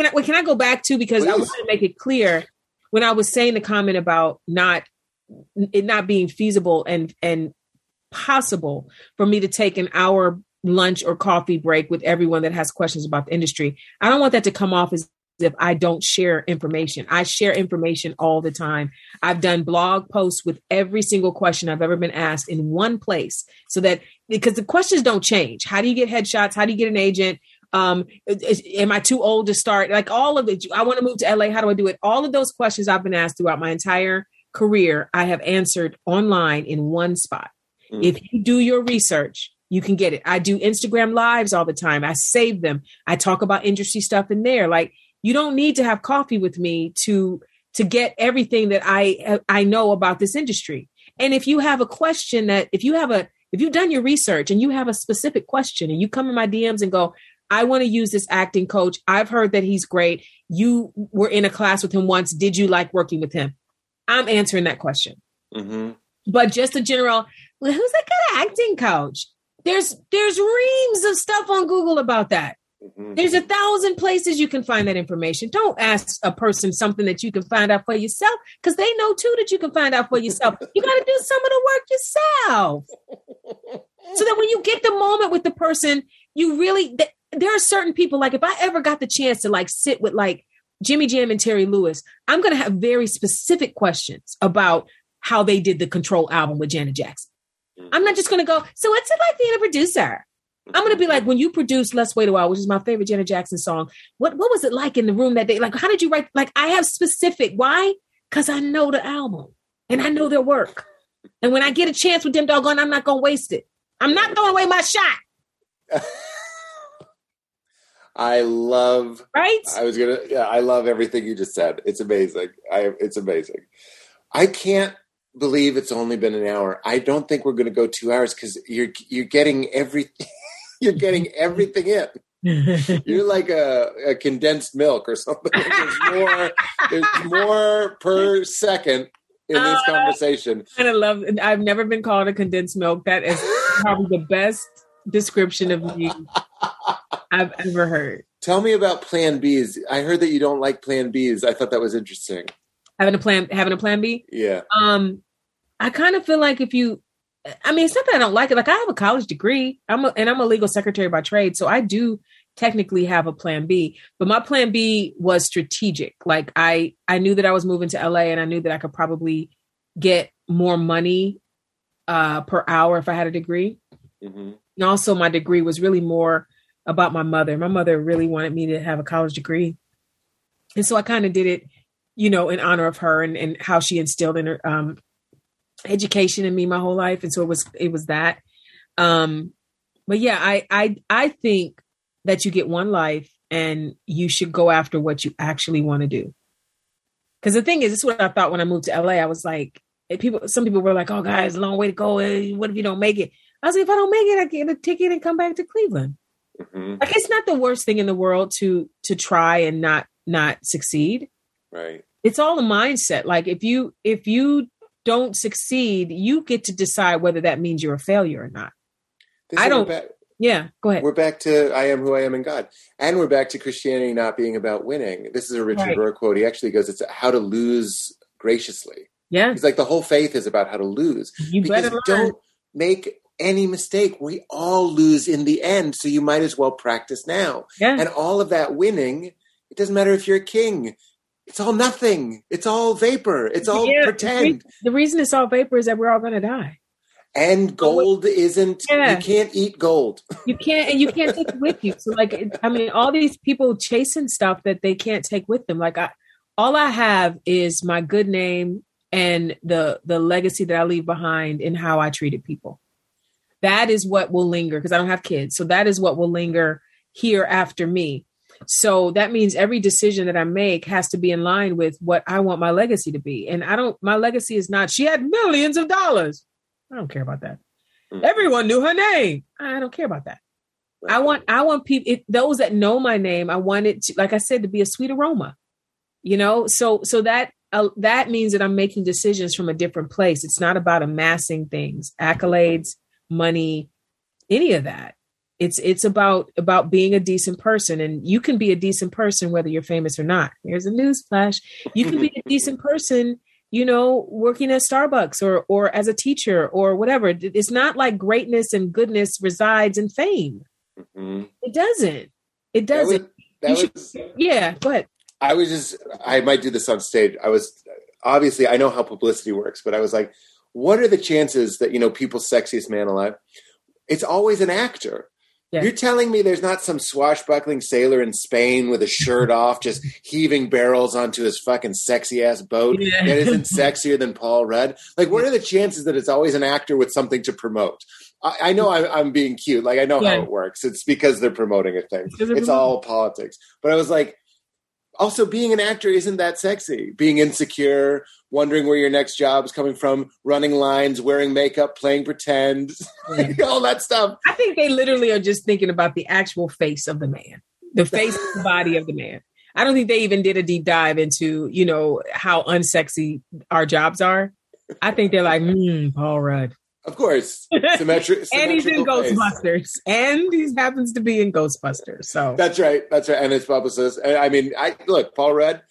I go back to because I want to make it clear when I was saying the comment about it not being feasible and possible for me to take an hour lunch or coffee break with everyone that has questions about the industry. I don't want that to come off as if I don't share information. I share information all the time. I've done blog posts with every single question I've ever been asked in one place so that, because the questions don't change. How do you get headshots? How do you get an agent? Am I too old to start? Like all of it. I want to move to LA. How do I do it? All of those questions I've been asked throughout my entire career, I have answered online in one spot. Mm. If you do your research, you can get it. I do Instagram lives all the time. I save them. I talk about industry stuff in there. Like, you don't need to have coffee with me to get everything that I know about this industry. And if you have a question if you've done your research and you have a specific question and you come in my DMs and go, I want to use this acting coach. I've heard that he's great. You were in a class with him once. Did you like working with him? I'm answering that question. Mm-hmm. But just a general, who's that kind of acting coach? There's reams of stuff on Google about that. Mm-hmm. There's 1,000 places you can find that information. Don't ask a person something that you can find out for yourself, because they know too that you can find out for yourself. You got to do some of the work yourself. So that when you get the moment with the person, you really, there are certain people, like if I ever got the chance to like sit with like Jimmy Jam and Terry Lewis, I'm going to have very specific questions about how they did the Control album with Janet Jackson. I'm not just going to go, so what's it like being a producer? I'm going to be like, when you produce Let's Wait a While, which is my favorite Janet Jackson song, what was it like in the room that day? Like, how did you write? Like, I have specific. Why? Because I know the album and I know their work. And when I get a chance with them doggone, I'm not going to waste it. I'm not throwing away my shot. I love. Right? I love everything you just said. It's amazing. It's amazing. I can't believe it's only been an hour. I don't think we're going to go 2 hours because you're getting everything in. You're like a condensed milk or something. There's more per second in this conversation. I love it. I've never been called a condensed milk. That is probably the best description of me I've ever heard. Tell me about Plan Bs. I heard that you don't like Plan Bs. I thought that was interesting. Having a plan B? Yeah. I kind of feel like it's not that I don't like it. Like, I have a college degree. I'm a legal secretary by trade. So I do technically have a plan B, but my plan B was strategic. Like, I knew that I was moving to LA, and I knew that I could probably get more money per hour if I had a degree. Mm-hmm. And also, my degree was really more about my mother. My mother really wanted me to have a college degree. And so I kind of did it, in honor of her and how she instilled in her, education in me my whole life. And so it was that. But yeah, I think that you get one life and you should go after what you actually want to do. Cause the thing is, this is what I thought when I moved to LA. I was like, some people were like, oh guys, long way to go. What if you don't make it? I was like, if I don't make it, I get a ticket and come back to Cleveland. Mm-hmm. Like, it's not the worst thing in the world to try and not succeed. Right. It's all a mindset. Like, if you don't succeed, you get to decide whether that means you're a failure or not. Go ahead. We're back to I am who I am in God. And we're back to Christianity not being about winning. This is a Richard Rohr quote. He actually goes, it's how to lose graciously. Yeah. He's like, the whole faith is about how to lose. You better learn. Don't make any mistake. We all lose in the end. So you might as well practice now. Yeah. And all of that winning, it doesn't matter if you're a king. It's all nothing. It's all vapor. It's all pretend. The reason it's all vapor is that we're all going to die. And gold isn't, you can't eat gold. You can't, and you can't take it with you. So all these people chasing stuff that they can't take with them. Like, all I have is my good name and the legacy that I leave behind in how I treated people. That is what will linger, because I don't have kids. So that is what will linger here after me. So that means every decision that I make has to be in line with what I want my legacy to be. And my legacy is not, she had millions of dollars. I don't care about that. Everyone knew her name. I don't care about that. I want people, those that know my name, I want it to, like I said, to be a sweet aroma, so that means that I'm making decisions from a different place. It's not about amassing things, accolades, money, any of that. It's about being a decent person, and you can be a decent person whether you're famous or not. Here's a news flash. You can be a decent person, working at Starbucks or as a teacher or whatever. It's not like greatness and goodness resides in fame. Mm-hmm. It doesn't. Go ahead. I might do this on stage. Obviously I know how publicity works, but I was like, what are the chances that, People's Sexiest Man Alive? It's always an actor. Yeah. You're telling me there's not some swashbuckling sailor in Spain with a shirt off, just heaving barrels onto his fucking sexy ass boat that isn't sexier than Paul Rudd? Like, what are the chances that it's always an actor with something to promote? I know I'm being cute. Like, I know how it works. It's because they're promoting a thing. It's all politics. But I was like, also being an actor isn't that sexy. Being insecure, wondering where your next job is coming from, running lines, wearing makeup, playing pretend, all that stuff. I think they literally are just thinking about the actual face of the man, the face and body of the man. I don't think they even did a deep dive into, how unsexy our jobs are. I think they're like, Paul Rudd. Of course. And he's in Ghostbusters. And he happens to be in Ghostbusters. So That's right. And his publicist. Look, Paul Rudd,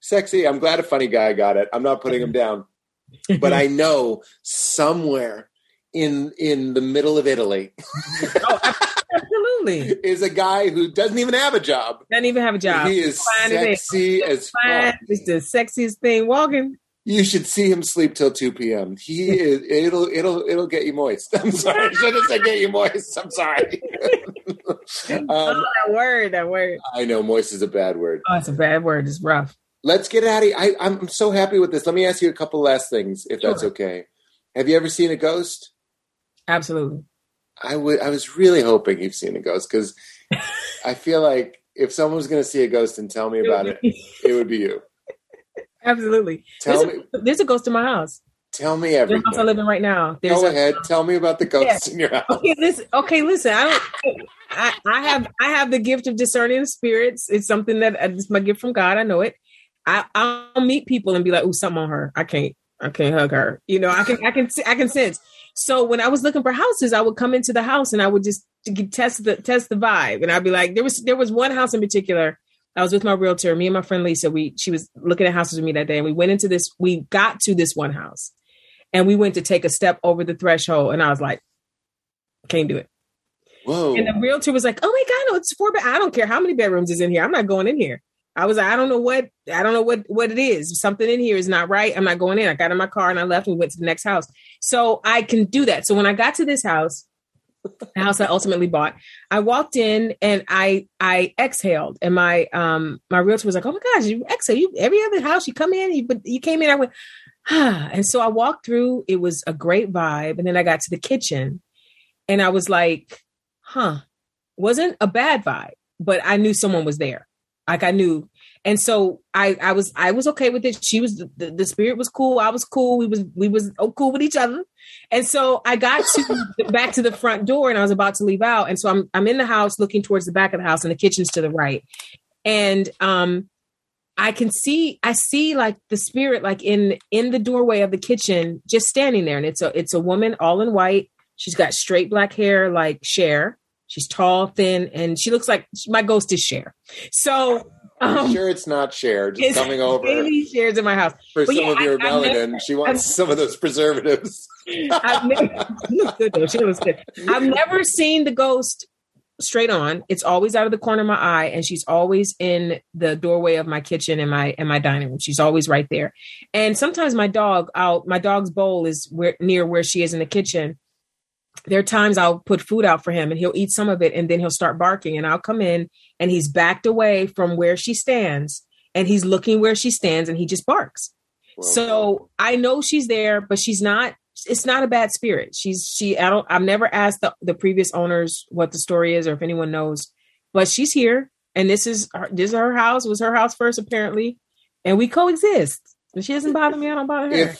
sexy. I'm glad a funny guy got it. I'm not putting him down. But I know somewhere in the middle of Italy absolutely, is a guy who doesn't even have a job. He is sexy as fuck. He's the sexiest thing walking. You should see him sleep till 2 p.m. He is. It'll get you moist. I'm sorry. I shouldn't say get you moist. I'm sorry. That word. I know moist is a bad word. Oh, it's a bad word. It's rough. Let's get out of here. I'm so happy with this. Let me ask you a couple last things, if that's okay. Have you ever seen a ghost? Absolutely. I was really hoping you've seen a ghost, because I feel like if someone was going to see a ghost and tell me about it, it would be you. Absolutely. There's a ghost in my house. Tell me everything. The house I live in right now. Go ahead. Tell me about the ghosts in your house. Okay, listen. I have the gift of discerning spirits. It's something that it's my gift from God. I know it. I'll meet people and be like, "Ooh, something on her. I can't hug her." You know, I can sense. So when I was looking for houses, I would come into the house and I would just test the vibe, and I'd be like, there was one house in particular. I was with my realtor, me and my friend Lisa. She was looking at houses with me that day, and we went into this. We got to this one house, and we went to take a step over the threshold, and I was like, "Can't do it." Whoa! And the realtor was like, "Oh my God, no, it's 4 bed. I don't care how many bedrooms is in here. I'm not going in here." I was like, I don't know what it is. Something in here is not right. I'm not going in. I got in my car and I left and went to the next house. So I can do that. So when I got to this house, the house I ultimately bought, I walked in and I exhaled. And my realtor was like, "Oh my gosh, you exhale. Every other house you come in, you came in." I went, "Ah." And so I walked through. It was a great vibe. And then I got to the kitchen and I was like, "Huh." Wasn't a bad vibe, but I knew someone was there. Like I knew. And so I was okay with it. She was, the spirit was cool. I was cool. We was cool with each other. And so I got back to the front door and I was about to leave out. And so I'm in the house looking towards the back of the house and the kitchen's to the right. And, I see like the spirit, like in the doorway of the kitchen, just standing there. And it's a woman all in white. She's got straight black hair, like Cher. She's tall, thin, and she looks like my ghost is Cher. So I'm sure it's not Cher just coming over. Maybe Cher's in my house for some of your melanin. She wants some of those preservatives. She looks good. I've never seen the ghost straight on. It's always out of the corner of my eye, and she's always in the doorway of my kitchen and my dining room. She's always right there. And sometimes my dog's bowl is near where she is in the kitchen. There are times I'll put food out for him and he'll eat some of it and then he'll start barking and I'll come in and he's backed away from where she stands and he's looking where she stands and he just barks. Wow. So I know she's there, but it's not a bad spirit. I've never asked the previous owners what the story is or if anyone knows, but she's here and this is her house. It was her house first apparently. And we coexist and she doesn't bother me. I don't bother her.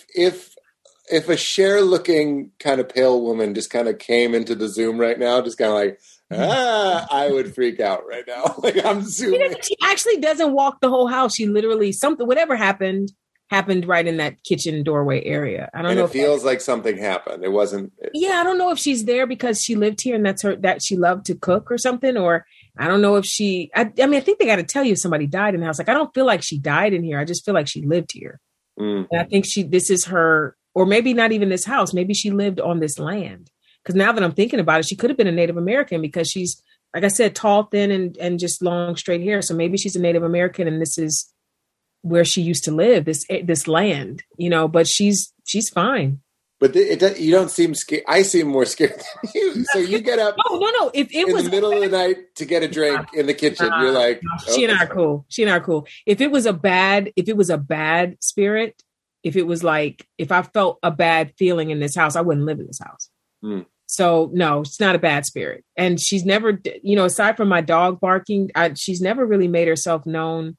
If a Cher looking kind of pale woman just kind of came into the Zoom right now, just kind of like, I would freak out right now. Like I'm zooming. She actually doesn't walk the whole house. She literally whatever happened right in that kitchen doorway area. I don't know. It feels like something happened. It wasn't. I don't know if she's there because she lived here and that she loved to cook or something, or I don't know if she, I mean, I think they got to tell you if somebody died in the house. Like, I don't feel like she died in here. I just feel like she lived here. Mm-hmm. And I think this is her, or maybe not even this house. Maybe she lived on this land. Because now that I'm thinking about it, she could have been a Native American because she's, like I said, tall, thin, and just long, straight hair. So maybe she's a Native American and this is where she used to live, this land, you know, but she's fine. But you don't seem scared. I seem more scared than you. So you get up no. If it was in the middle of the night to get a drink in the kitchen, you're like. Oh, she and I are cool. If it was a bad spirit, if it was like, if I felt a bad feeling in this house, I wouldn't live in this house. Mm. So no, it's not a bad spirit. And she's never, you know, aside from my dog barking, she's never really made herself known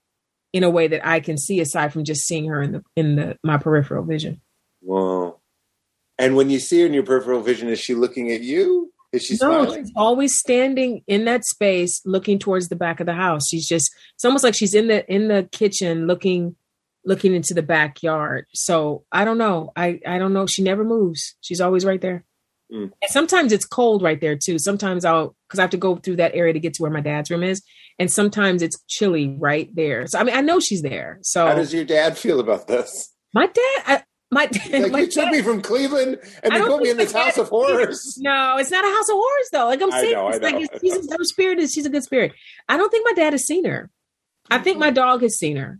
in a way that I can see aside from just seeing her in my peripheral vision. Whoa. And when you see her in your peripheral vision, is she looking at you? Is she smiling? No, she's always standing in that space, looking towards the back of the house. She's just, it's almost like she's in the kitchen looking into the backyard. So I don't know. I don't know. She never moves. She's always right there. Mm. And sometimes it's cold right there too. Sometimes because I have to go through that area to get to where my dad's room is. And sometimes it's chilly right there. So, I mean, I know she's there. So how does your dad feel about this? My dad, took me from Cleveland and they put me in this house of horrors. No, it's not a house of horrors though. Like I'm saying, she's a good spirit. I don't think my dad has seen her. I think my dog has seen her.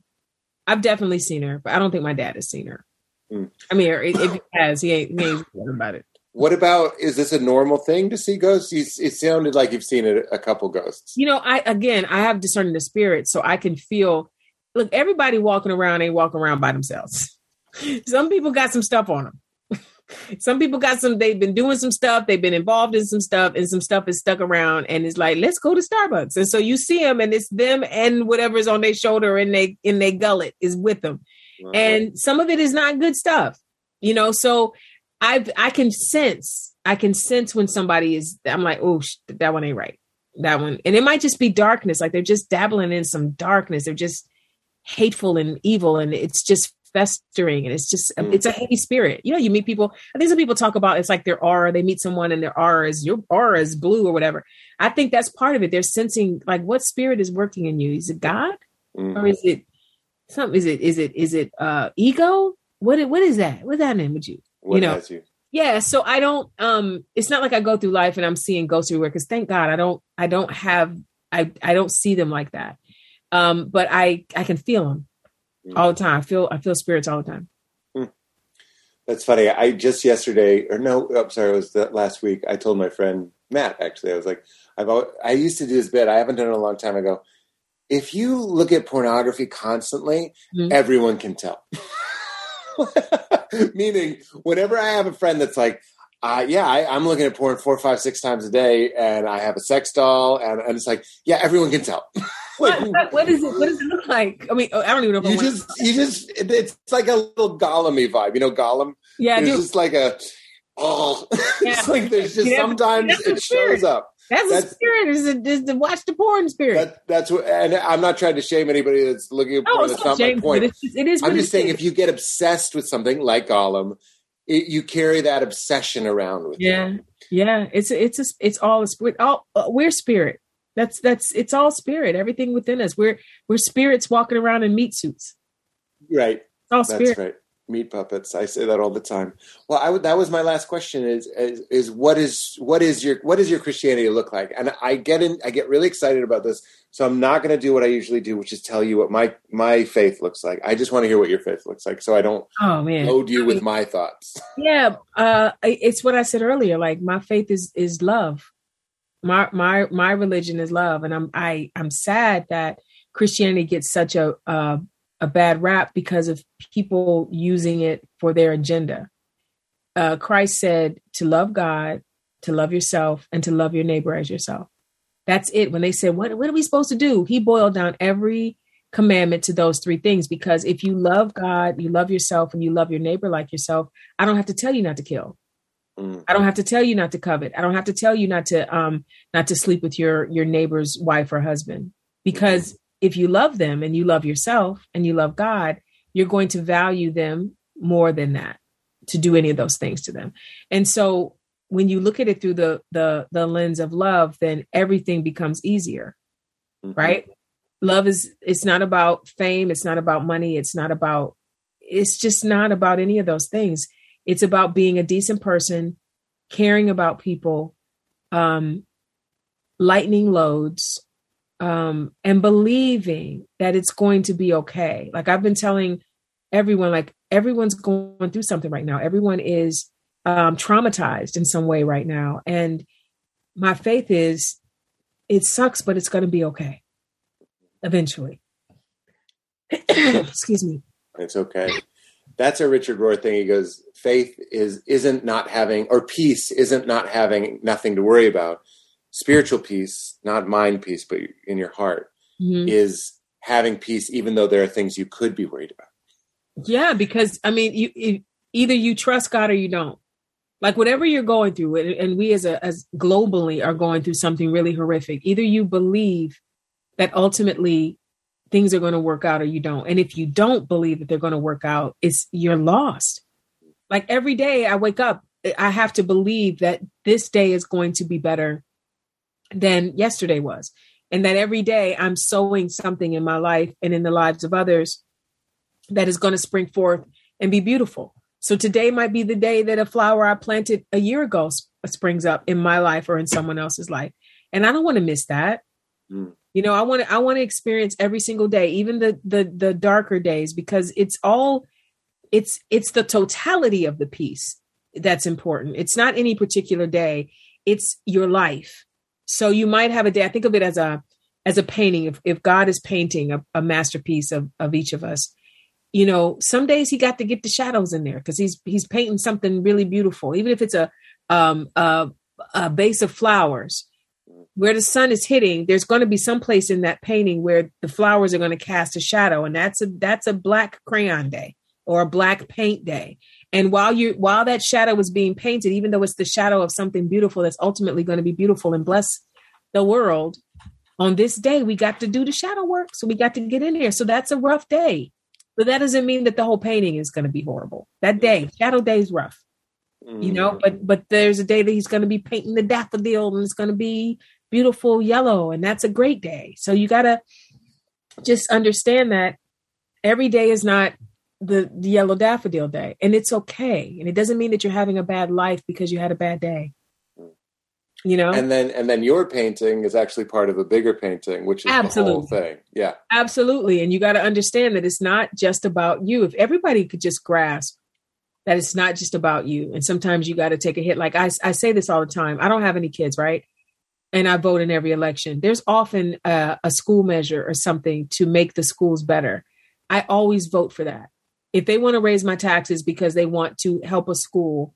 I've definitely seen her, but I don't think my dad has seen her. Mm. I mean, if he has, he ain't worried about it. What about, is this a normal thing to see ghosts? It sounded like you've seen a couple ghosts. You know, I have discerning the spirit, so I can feel, look, everybody walking around ain't walking around by themselves. Some people got some stuff on them. Some people got some, they've been doing some stuff. They've been involved in some stuff and some stuff is stuck around and it's like, let's go to Starbucks. And so you see them and it's them and whatever's on their shoulder and they gullet is with them. Wow. And some of it is not good stuff. you know? So I can sense when somebody is, I'm like, oh, that one ain't right. That one. And it might just be darkness. Like they're just dabbling in some darkness. They're just hateful and evil. And it's just festering. And it's just, it's a heavy spirit. You know, you meet people, I think some people talk about, it's like their aura, they meet someone and their aura is, your aura is blue or whatever. I think that's part of it. They're sensing like what spirit is working in you. Is it God? Or is it something? Is it ego? What is that? What's happening with you? What has you? Yeah. So I don't, it's not like I go through life and I'm seeing ghosts everywhere. Cause thank God I don't see them like that. But I can feel them all the time. I feel spirits all the time. That's funny. I just it was that last week. I told my friend Matt, actually, I was like, I used to do this bit. I haven't done it a long time ago. If you look at pornography constantly, everyone can tell. Meaning, whenever I have a friend that's like, I'm looking at porn 4, 5, 6 times a day, and I have a sex doll, and it's like, yeah, everyone can tell. Like, what is it? What does it look like? I mean, I don't even know. It's like a little Gollum-y vibe, you know, Gollum. Yeah, it's just like it's like there's just sometimes it shows up. That's the spirit. Is the watch the porn spirit. That's what, and I'm not trying to shame anybody that's looking at porn. That's not my point. I'm just saying if you get obsessed with something like Gollum, you carry that obsession around with you. Yeah. It's all a spirit. We're spirit. It's all spirit. Everything within us. We're spirits walking around in meat suits. Right. It's all spirit. That's right. Meat puppets. I say that all the time. Well, that was my last question is what is your Christianity look like? And I get really excited about this. So I'm not going to do what I usually do, which is tell you what my faith looks like. I just want to hear what your faith looks like. So I don't load you with my thoughts. Yeah. It's what I said earlier. Like my faith is love. My religion is love. And I'm sad that Christianity gets such a bad rap because of people using it for their agenda. Christ said to love God, to love yourself, and to love your neighbor as yourself. That's it. When they said, what are we supposed to do? He boiled down every commandment to those three things, because if you love God, you love yourself, and you love your neighbor like yourself, I don't have to tell you not to kill. I don't have to tell you not to covet. I don't have to tell you not to sleep with your neighbor's wife or husband, because if you love them and you love yourself and you love God, you're going to value them more than that to do any of those things to them. And so when you look at it through the lens of love, then everything becomes easier, right? Love it's not about fame. It's not about money. It's just not about any of those things. It's about being a decent person, caring about people, lightening loads, and believing that it's going to be okay. Like I've been telling everyone, like everyone's going through something right now. Everyone is traumatized in some way right now. And my faith is it sucks, but it's going to be okay eventually. Excuse me. It's okay. That's a Richard Rohr thing. He goes, faith peace isn't not having nothing to worry about. Spiritual peace, not mind peace, but in your heart, is having peace, even though there are things you could be worried about. Yeah, because I mean, either you trust God or you don't. Like whatever you're going through, and we as globally are going through something really horrific. Either you believe that ultimately things are going to work out, or you don't. And if you don't believe that they're going to work out, you're lost. Like every day I wake up, I have to believe that this day is going to be better than yesterday was. And that every day I'm sowing something in my life and in the lives of others that is going to spring forth and be beautiful. So today might be the day that a flower I planted a year ago springs up in my life or in someone else's life. And I don't want to miss that. You know, I want to experience every single day, even the darker days, because it's the totality of the piece that's important. It's not any particular day. It's your life. So you might have a day. I think of it as a painting. If God is painting a masterpiece of each of us, you know, some days he got to get the shadows in there because he's painting something really beautiful. Even if it's a base of flowers where the sun is hitting, there's going to be some place in that painting where the flowers are going to cast a shadow. And that's a black crayon day or Black Paint Day. And while that shadow was being painted, even though it's the shadow of something beautiful that's ultimately going to be beautiful and bless the world, on this day, we got to do the shadow work. So we got to get in here. So that's a rough day. But that doesn't mean that the whole painting is going to be horrible. That day, shadow day, is rough, you know, but there's a day that he's going to be painting the daffodil and it's going to be beautiful yellow. And that's a great day. So you got to just understand that every day is not the yellow daffodil day, and it's okay. And it doesn't mean that you're having a bad life because you had a bad day, you know? And then your painting is actually part of a bigger painting, which is absolutely the whole thing. Yeah, absolutely. And you got to understand that it's not just about you. If everybody could just grasp that it's not just about you. And sometimes you got to take a hit. Like I say this all the time. I don't have any kids, right? And I vote in every election. There's often a school measure or something to make the schools better. I always vote for that. If they want to raise my taxes because they want to help a school,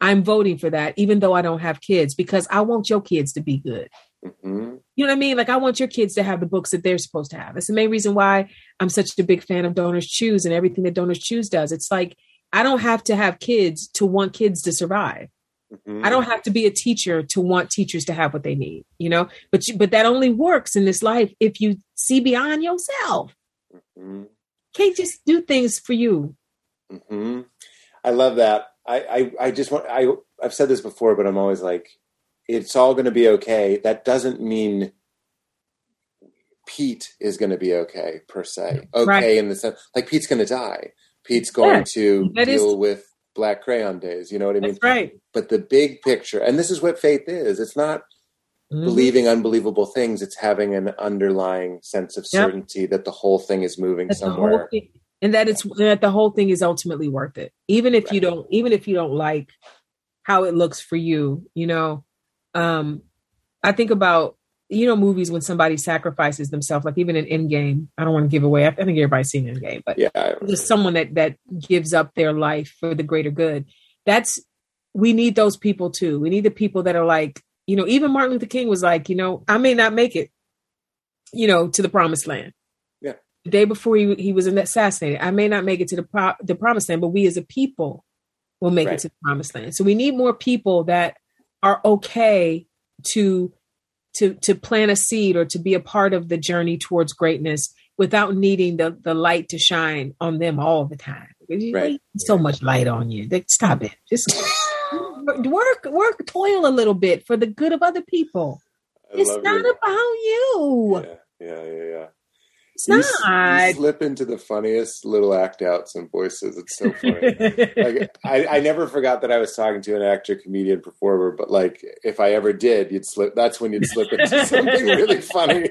I'm voting for that, even though I don't have kids, because I want your kids to be good. Mm-hmm. You know what I mean? Like, I want your kids to have the books that they're supposed to have. That's the main reason why I'm such a big fan of Donors Choose and everything that Donors Choose does. It's like, I don't have to have kids to want kids to survive. Mm-hmm. I don't have to be a teacher to want teachers to have what they need, you know, but that only works in this life if you see beyond yourself. Mm-hmm. Can't just do things for you. Mm-hmm. I love that. I just want, I've said this before, but I'm always like, it's all going to be okay. That doesn't mean Pete is going to be okay per se. Okay. Right. In the sense, like, Pete's going to die. Pete's going to deal with Black Crayon Days. You know what I mean? That's right. But the big picture, and this is what faith is. It's not believing unbelievable things. It's having an underlying sense of certainty that the whole thing is moving somewhere, and that it's that the whole thing is ultimately worth it. Even if you don't like how it looks for you, you know. I think about, you know, movies when somebody sacrifices themselves, like even in Endgame. I don't want to give away. I think everybody's seen Endgame, but there's someone that gives up their life for the greater good. We need those people too. We need the people that are like, you know, even Martin Luther King was like, you know, I may not make it, you know, to the promised land. Yeah. The day before he was assassinated, I may not make it to the promised land, but we as a people will make it to the promised land. So we need more people that are okay to plant a seed or to be a part of the journey towards greatness without needing the light to shine on them all the time. Right. So much light on you. Stop it. Just work, toil a little bit for the good of other people. It's not about you. Yeah. It's not. You slip into the funniest little act outs and voices. It's so funny. Like, I never forgot that I was talking to an actor, comedian, performer, but like, if I ever did, that's when you'd slip into something really funny.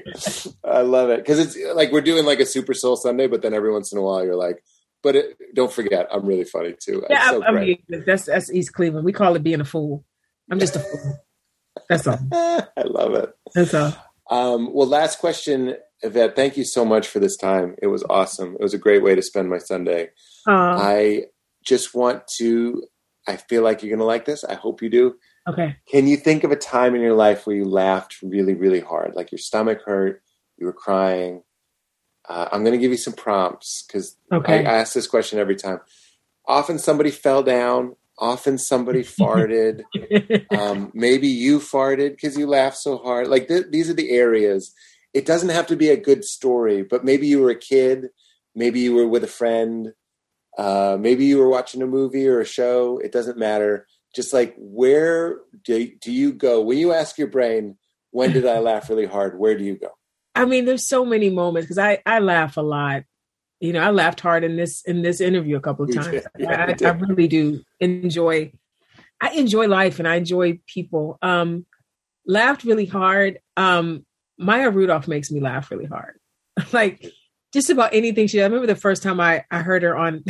I love it. Cause it's like, we're doing like a Super Soul Sunday, but then every once in a while you're like, but don't forget, I'm really funny too. Yeah, so I mean, that's East Cleveland. We call it being a fool. I'm just a fool. That's all. I love it. That's all. Well, last question, Yvette. Thank you so much for this time. It was awesome. It was a great way to spend my Sunday. I just want to. I feel like you're going to like this. I hope you do. Okay. Can you think of a time in your life where you laughed really, really hard? Like your stomach hurt, you were crying. I'm going to give you some prompts because I ask this question every time. Often somebody fell down. Often somebody farted. Maybe you farted because you laughed so hard. Like these are the areas. It doesn't have to be a good story, but maybe you were a kid. Maybe you were with a friend. Maybe you were watching a movie or a show. It doesn't matter. Just like, where do you go? When you ask your brain, when did I laugh really hard? Where do you go? I mean, there's so many moments because I laugh a lot. You know, I laughed hard in this interview a couple of times. Yeah, I really do enjoy. I enjoy life and I enjoy people. Laughed really hard. Maya Rudolph makes me laugh really hard. Like just about anything she does. I remember the first time I heard her on.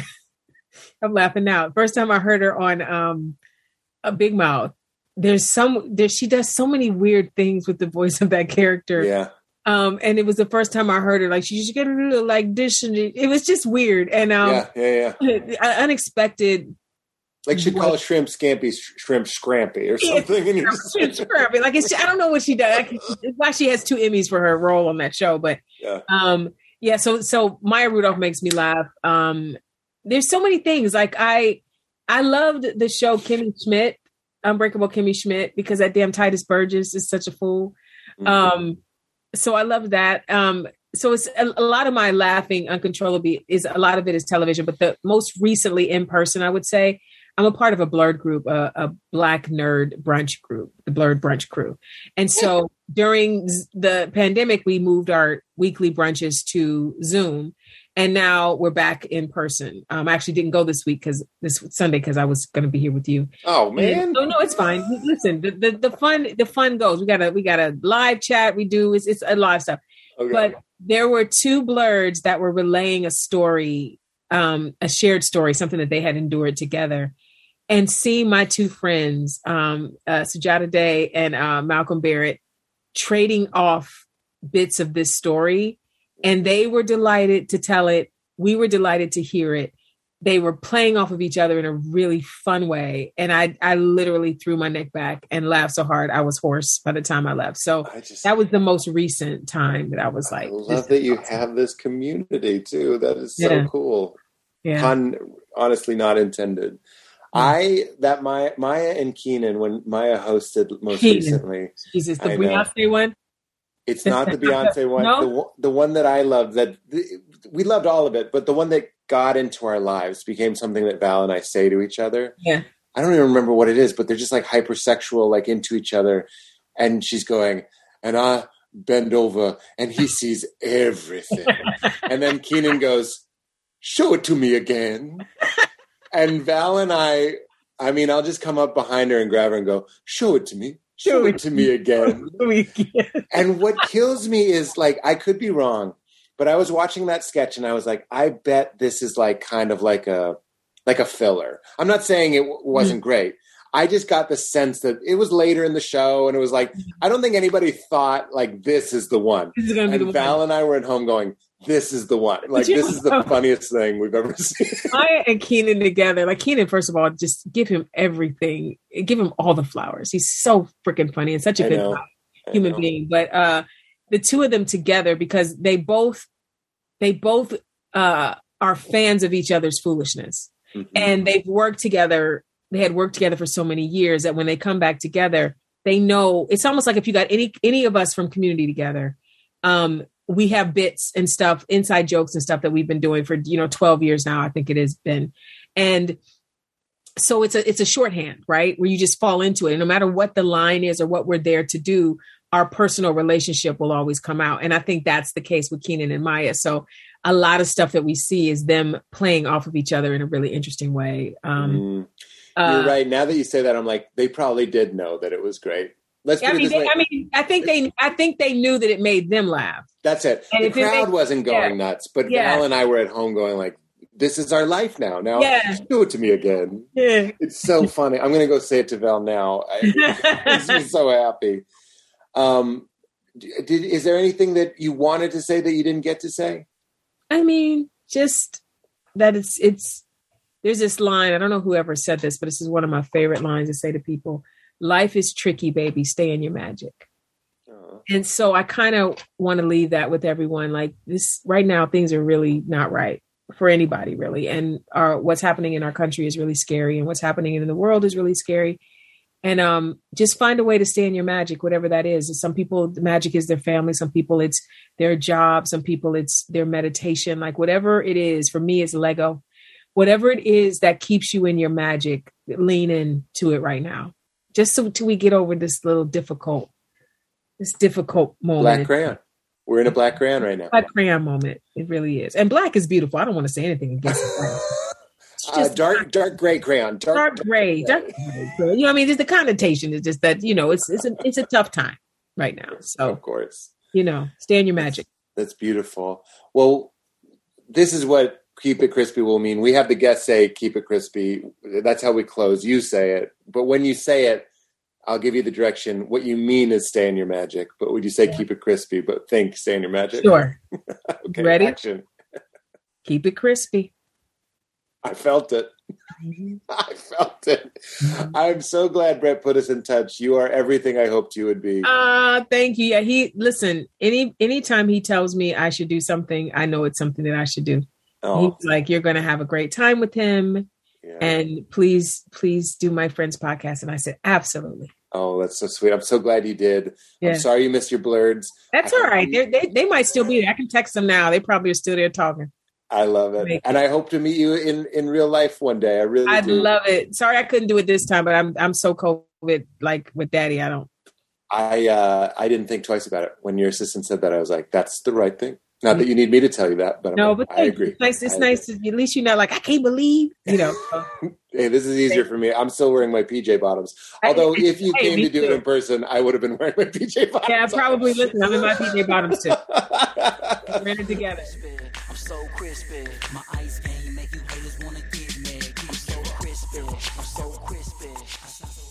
I'm laughing now. First time I heard her on a Big Mouth. She does so many weird things with the voice of that character. Yeah. And it was the first time I heard her, like, she's going to do like this. And it was just weird. And unexpected. Like she'd call shrimp scampi, shrimp scrampy or something. Shrimp scrampy. Like, I don't know what she does. It's why she has 2 Emmys for her role on that show. But So Maya Rudolph makes me laugh. there's so many things. Like I loved the show Kimmy Schmidt, Unbreakable Kimmy Schmidt, because that damn Titus Burgess is such a fool. Mm-hmm. So I love that. So it's a lot of my laughing uncontrollably is a lot of it is television, but the most recently in person, I would say I'm a part of a blurred group, a Black nerd brunch group, the Blurred Brunch Crew. And so during the pandemic, we moved our weekly brunches to Zoom, and now we're back in person. I actually didn't go this week because I was going to be here with you. Oh man! No, no, it's fine. Listen, the fun goes. We got a live chat. We do. It's a lot of stuff. Okay. But there were two blurs that were relaying a story, a shared story, something that they had endured together. And seeing my two friends, Sujata Day and Malcolm Barrett, trading off bits of this story. And they were delighted to tell it. We were delighted to hear it. They were playing off of each other in a really fun way. And I literally threw my neck back and laughed so hard I was hoarse by the time I left. So that was the most recent time that I was like. I love that you have this community too. That is so cool. Yeah. Honestly, not intended. Maya and Kenan, when Maya hosted most recently. Jesus, the Beyonce one? It's not the Beyonce one. No? The one that I loved, we loved all of it, but the one that got into our lives became something that Val and I say to each other. Yeah. I don't even remember what it is, but they're just like hypersexual, like into each other. And she's going, and I bend over and he sees everything. And then Kenan goes, show it to me again. And Val and I mean, I'll just come up behind her and grab her and go, show it to me. Show it to me again. And what kills me is, like, I could be wrong, but I was watching that sketch and I was like, I bet this is like kind of like a filler. I'm not saying it wasn't great. I just got the sense that it was later in the show and it was like, I don't think anybody thought like this is the one. And Val and I were at home going, this is the one. Like, this is the funniest thing we've ever seen. Maya and Kenan together. Like, Kenan, first of all, just give him everything. Give him all the flowers. He's so freaking funny and such a good human being. But the two of them together, because they both are fans of each other's foolishness. Mm-hmm. And they've worked together. They had worked together for so many years that when they come back together, they know. It's almost like if you got any of us from Community together, we have bits and stuff, inside jokes and stuff that we've been doing for, 12 years now, I think it has been. And so it's a shorthand, right? Where you just fall into it. And no matter what the line is or what we're there to do, our personal relationship will always come out. And I think that's the case with Kenan and Maya. So a lot of stuff that we see is them playing off of each other in a really interesting way. You're right. Now that you say that, I'm like, they probably did know that it was great. I think they knew that it made them laugh. That's it. And the crowd wasn't going nuts, but Val and I were at home going like, "This is our life now. Now do it to me again." Yeah. It's so funny. I'm going to go say it to Val now. I'm so happy. Is there anything that you wanted to say that you didn't get to say? I mean, just that it's. There's this line. I don't know whoever said this, but this is one of my favorite lines to say to people. Life is tricky, baby. Stay in your magic. Oh. And so I kind of want to leave that with everyone. Like this right now, things are really not right for anybody really. And what's happening in our country is really scary. And what's happening in the world is really scary. And just find a way to stay in your magic, whatever that is. And some people, the magic is their family. Some people it's their job. Some people it's their meditation, like whatever it is. For me, it's Lego, whatever it is that keeps you in your magic. Lean into it right now. Just so till we get over this little difficult moment. Black crayon. We're in a black crayon right now. Black crayon moment. It really is. And black is beautiful. I don't want to say anything against it. Dark gray crayon. Dark gray. You know what I mean? Just the connotation is just that, it's a tough time right now. So of course. Stay in your magic. That's beautiful. Well, this is what Keep It Crispy will mean. We have the guests say keep it crispy. That's how we close. You say it. But when you say it, I'll give you the direction. What you mean is stay in your magic. But would you say keep it crispy, but think stay in your magic? Sure. Okay, ready? Action. Keep it crispy. I felt it. I felt it. I'm so glad Brett put us in touch. You are everything I hoped you would be. Thank you. Yeah, anytime he tells me I should do something, I know it's something that I should do. Oh. He's like, you're going to have a great time with him. Yeah. And please, please do my friend's podcast. And I said, absolutely. Oh, that's so sweet. I'm so glad you did. Yeah. I'm sorry you missed your blurds. That's all right. They might still be there. I can text them now. They probably are still there talking. I love it. And I hope to meet you in real life one day. I really do. Love it. Sorry I couldn't do it this time, but I'm so COVID, like with Daddy. I didn't think twice about it. When your assistant said that, I was like, that's the right thing. Not that you need me to tell you that, but I agree. It's nice. It's nice. At least you're not like, I can't believe, you know. Hey, this is easier for me. I'm still wearing my PJ bottoms. Although if you came to do it in person, I would have been wearing my PJ bottoms. Yeah, probably. Listen, I'm in my PJ bottoms too. We're in it together. I'm so crispy. My ice game make you haters want to get mad. I'm so crispy.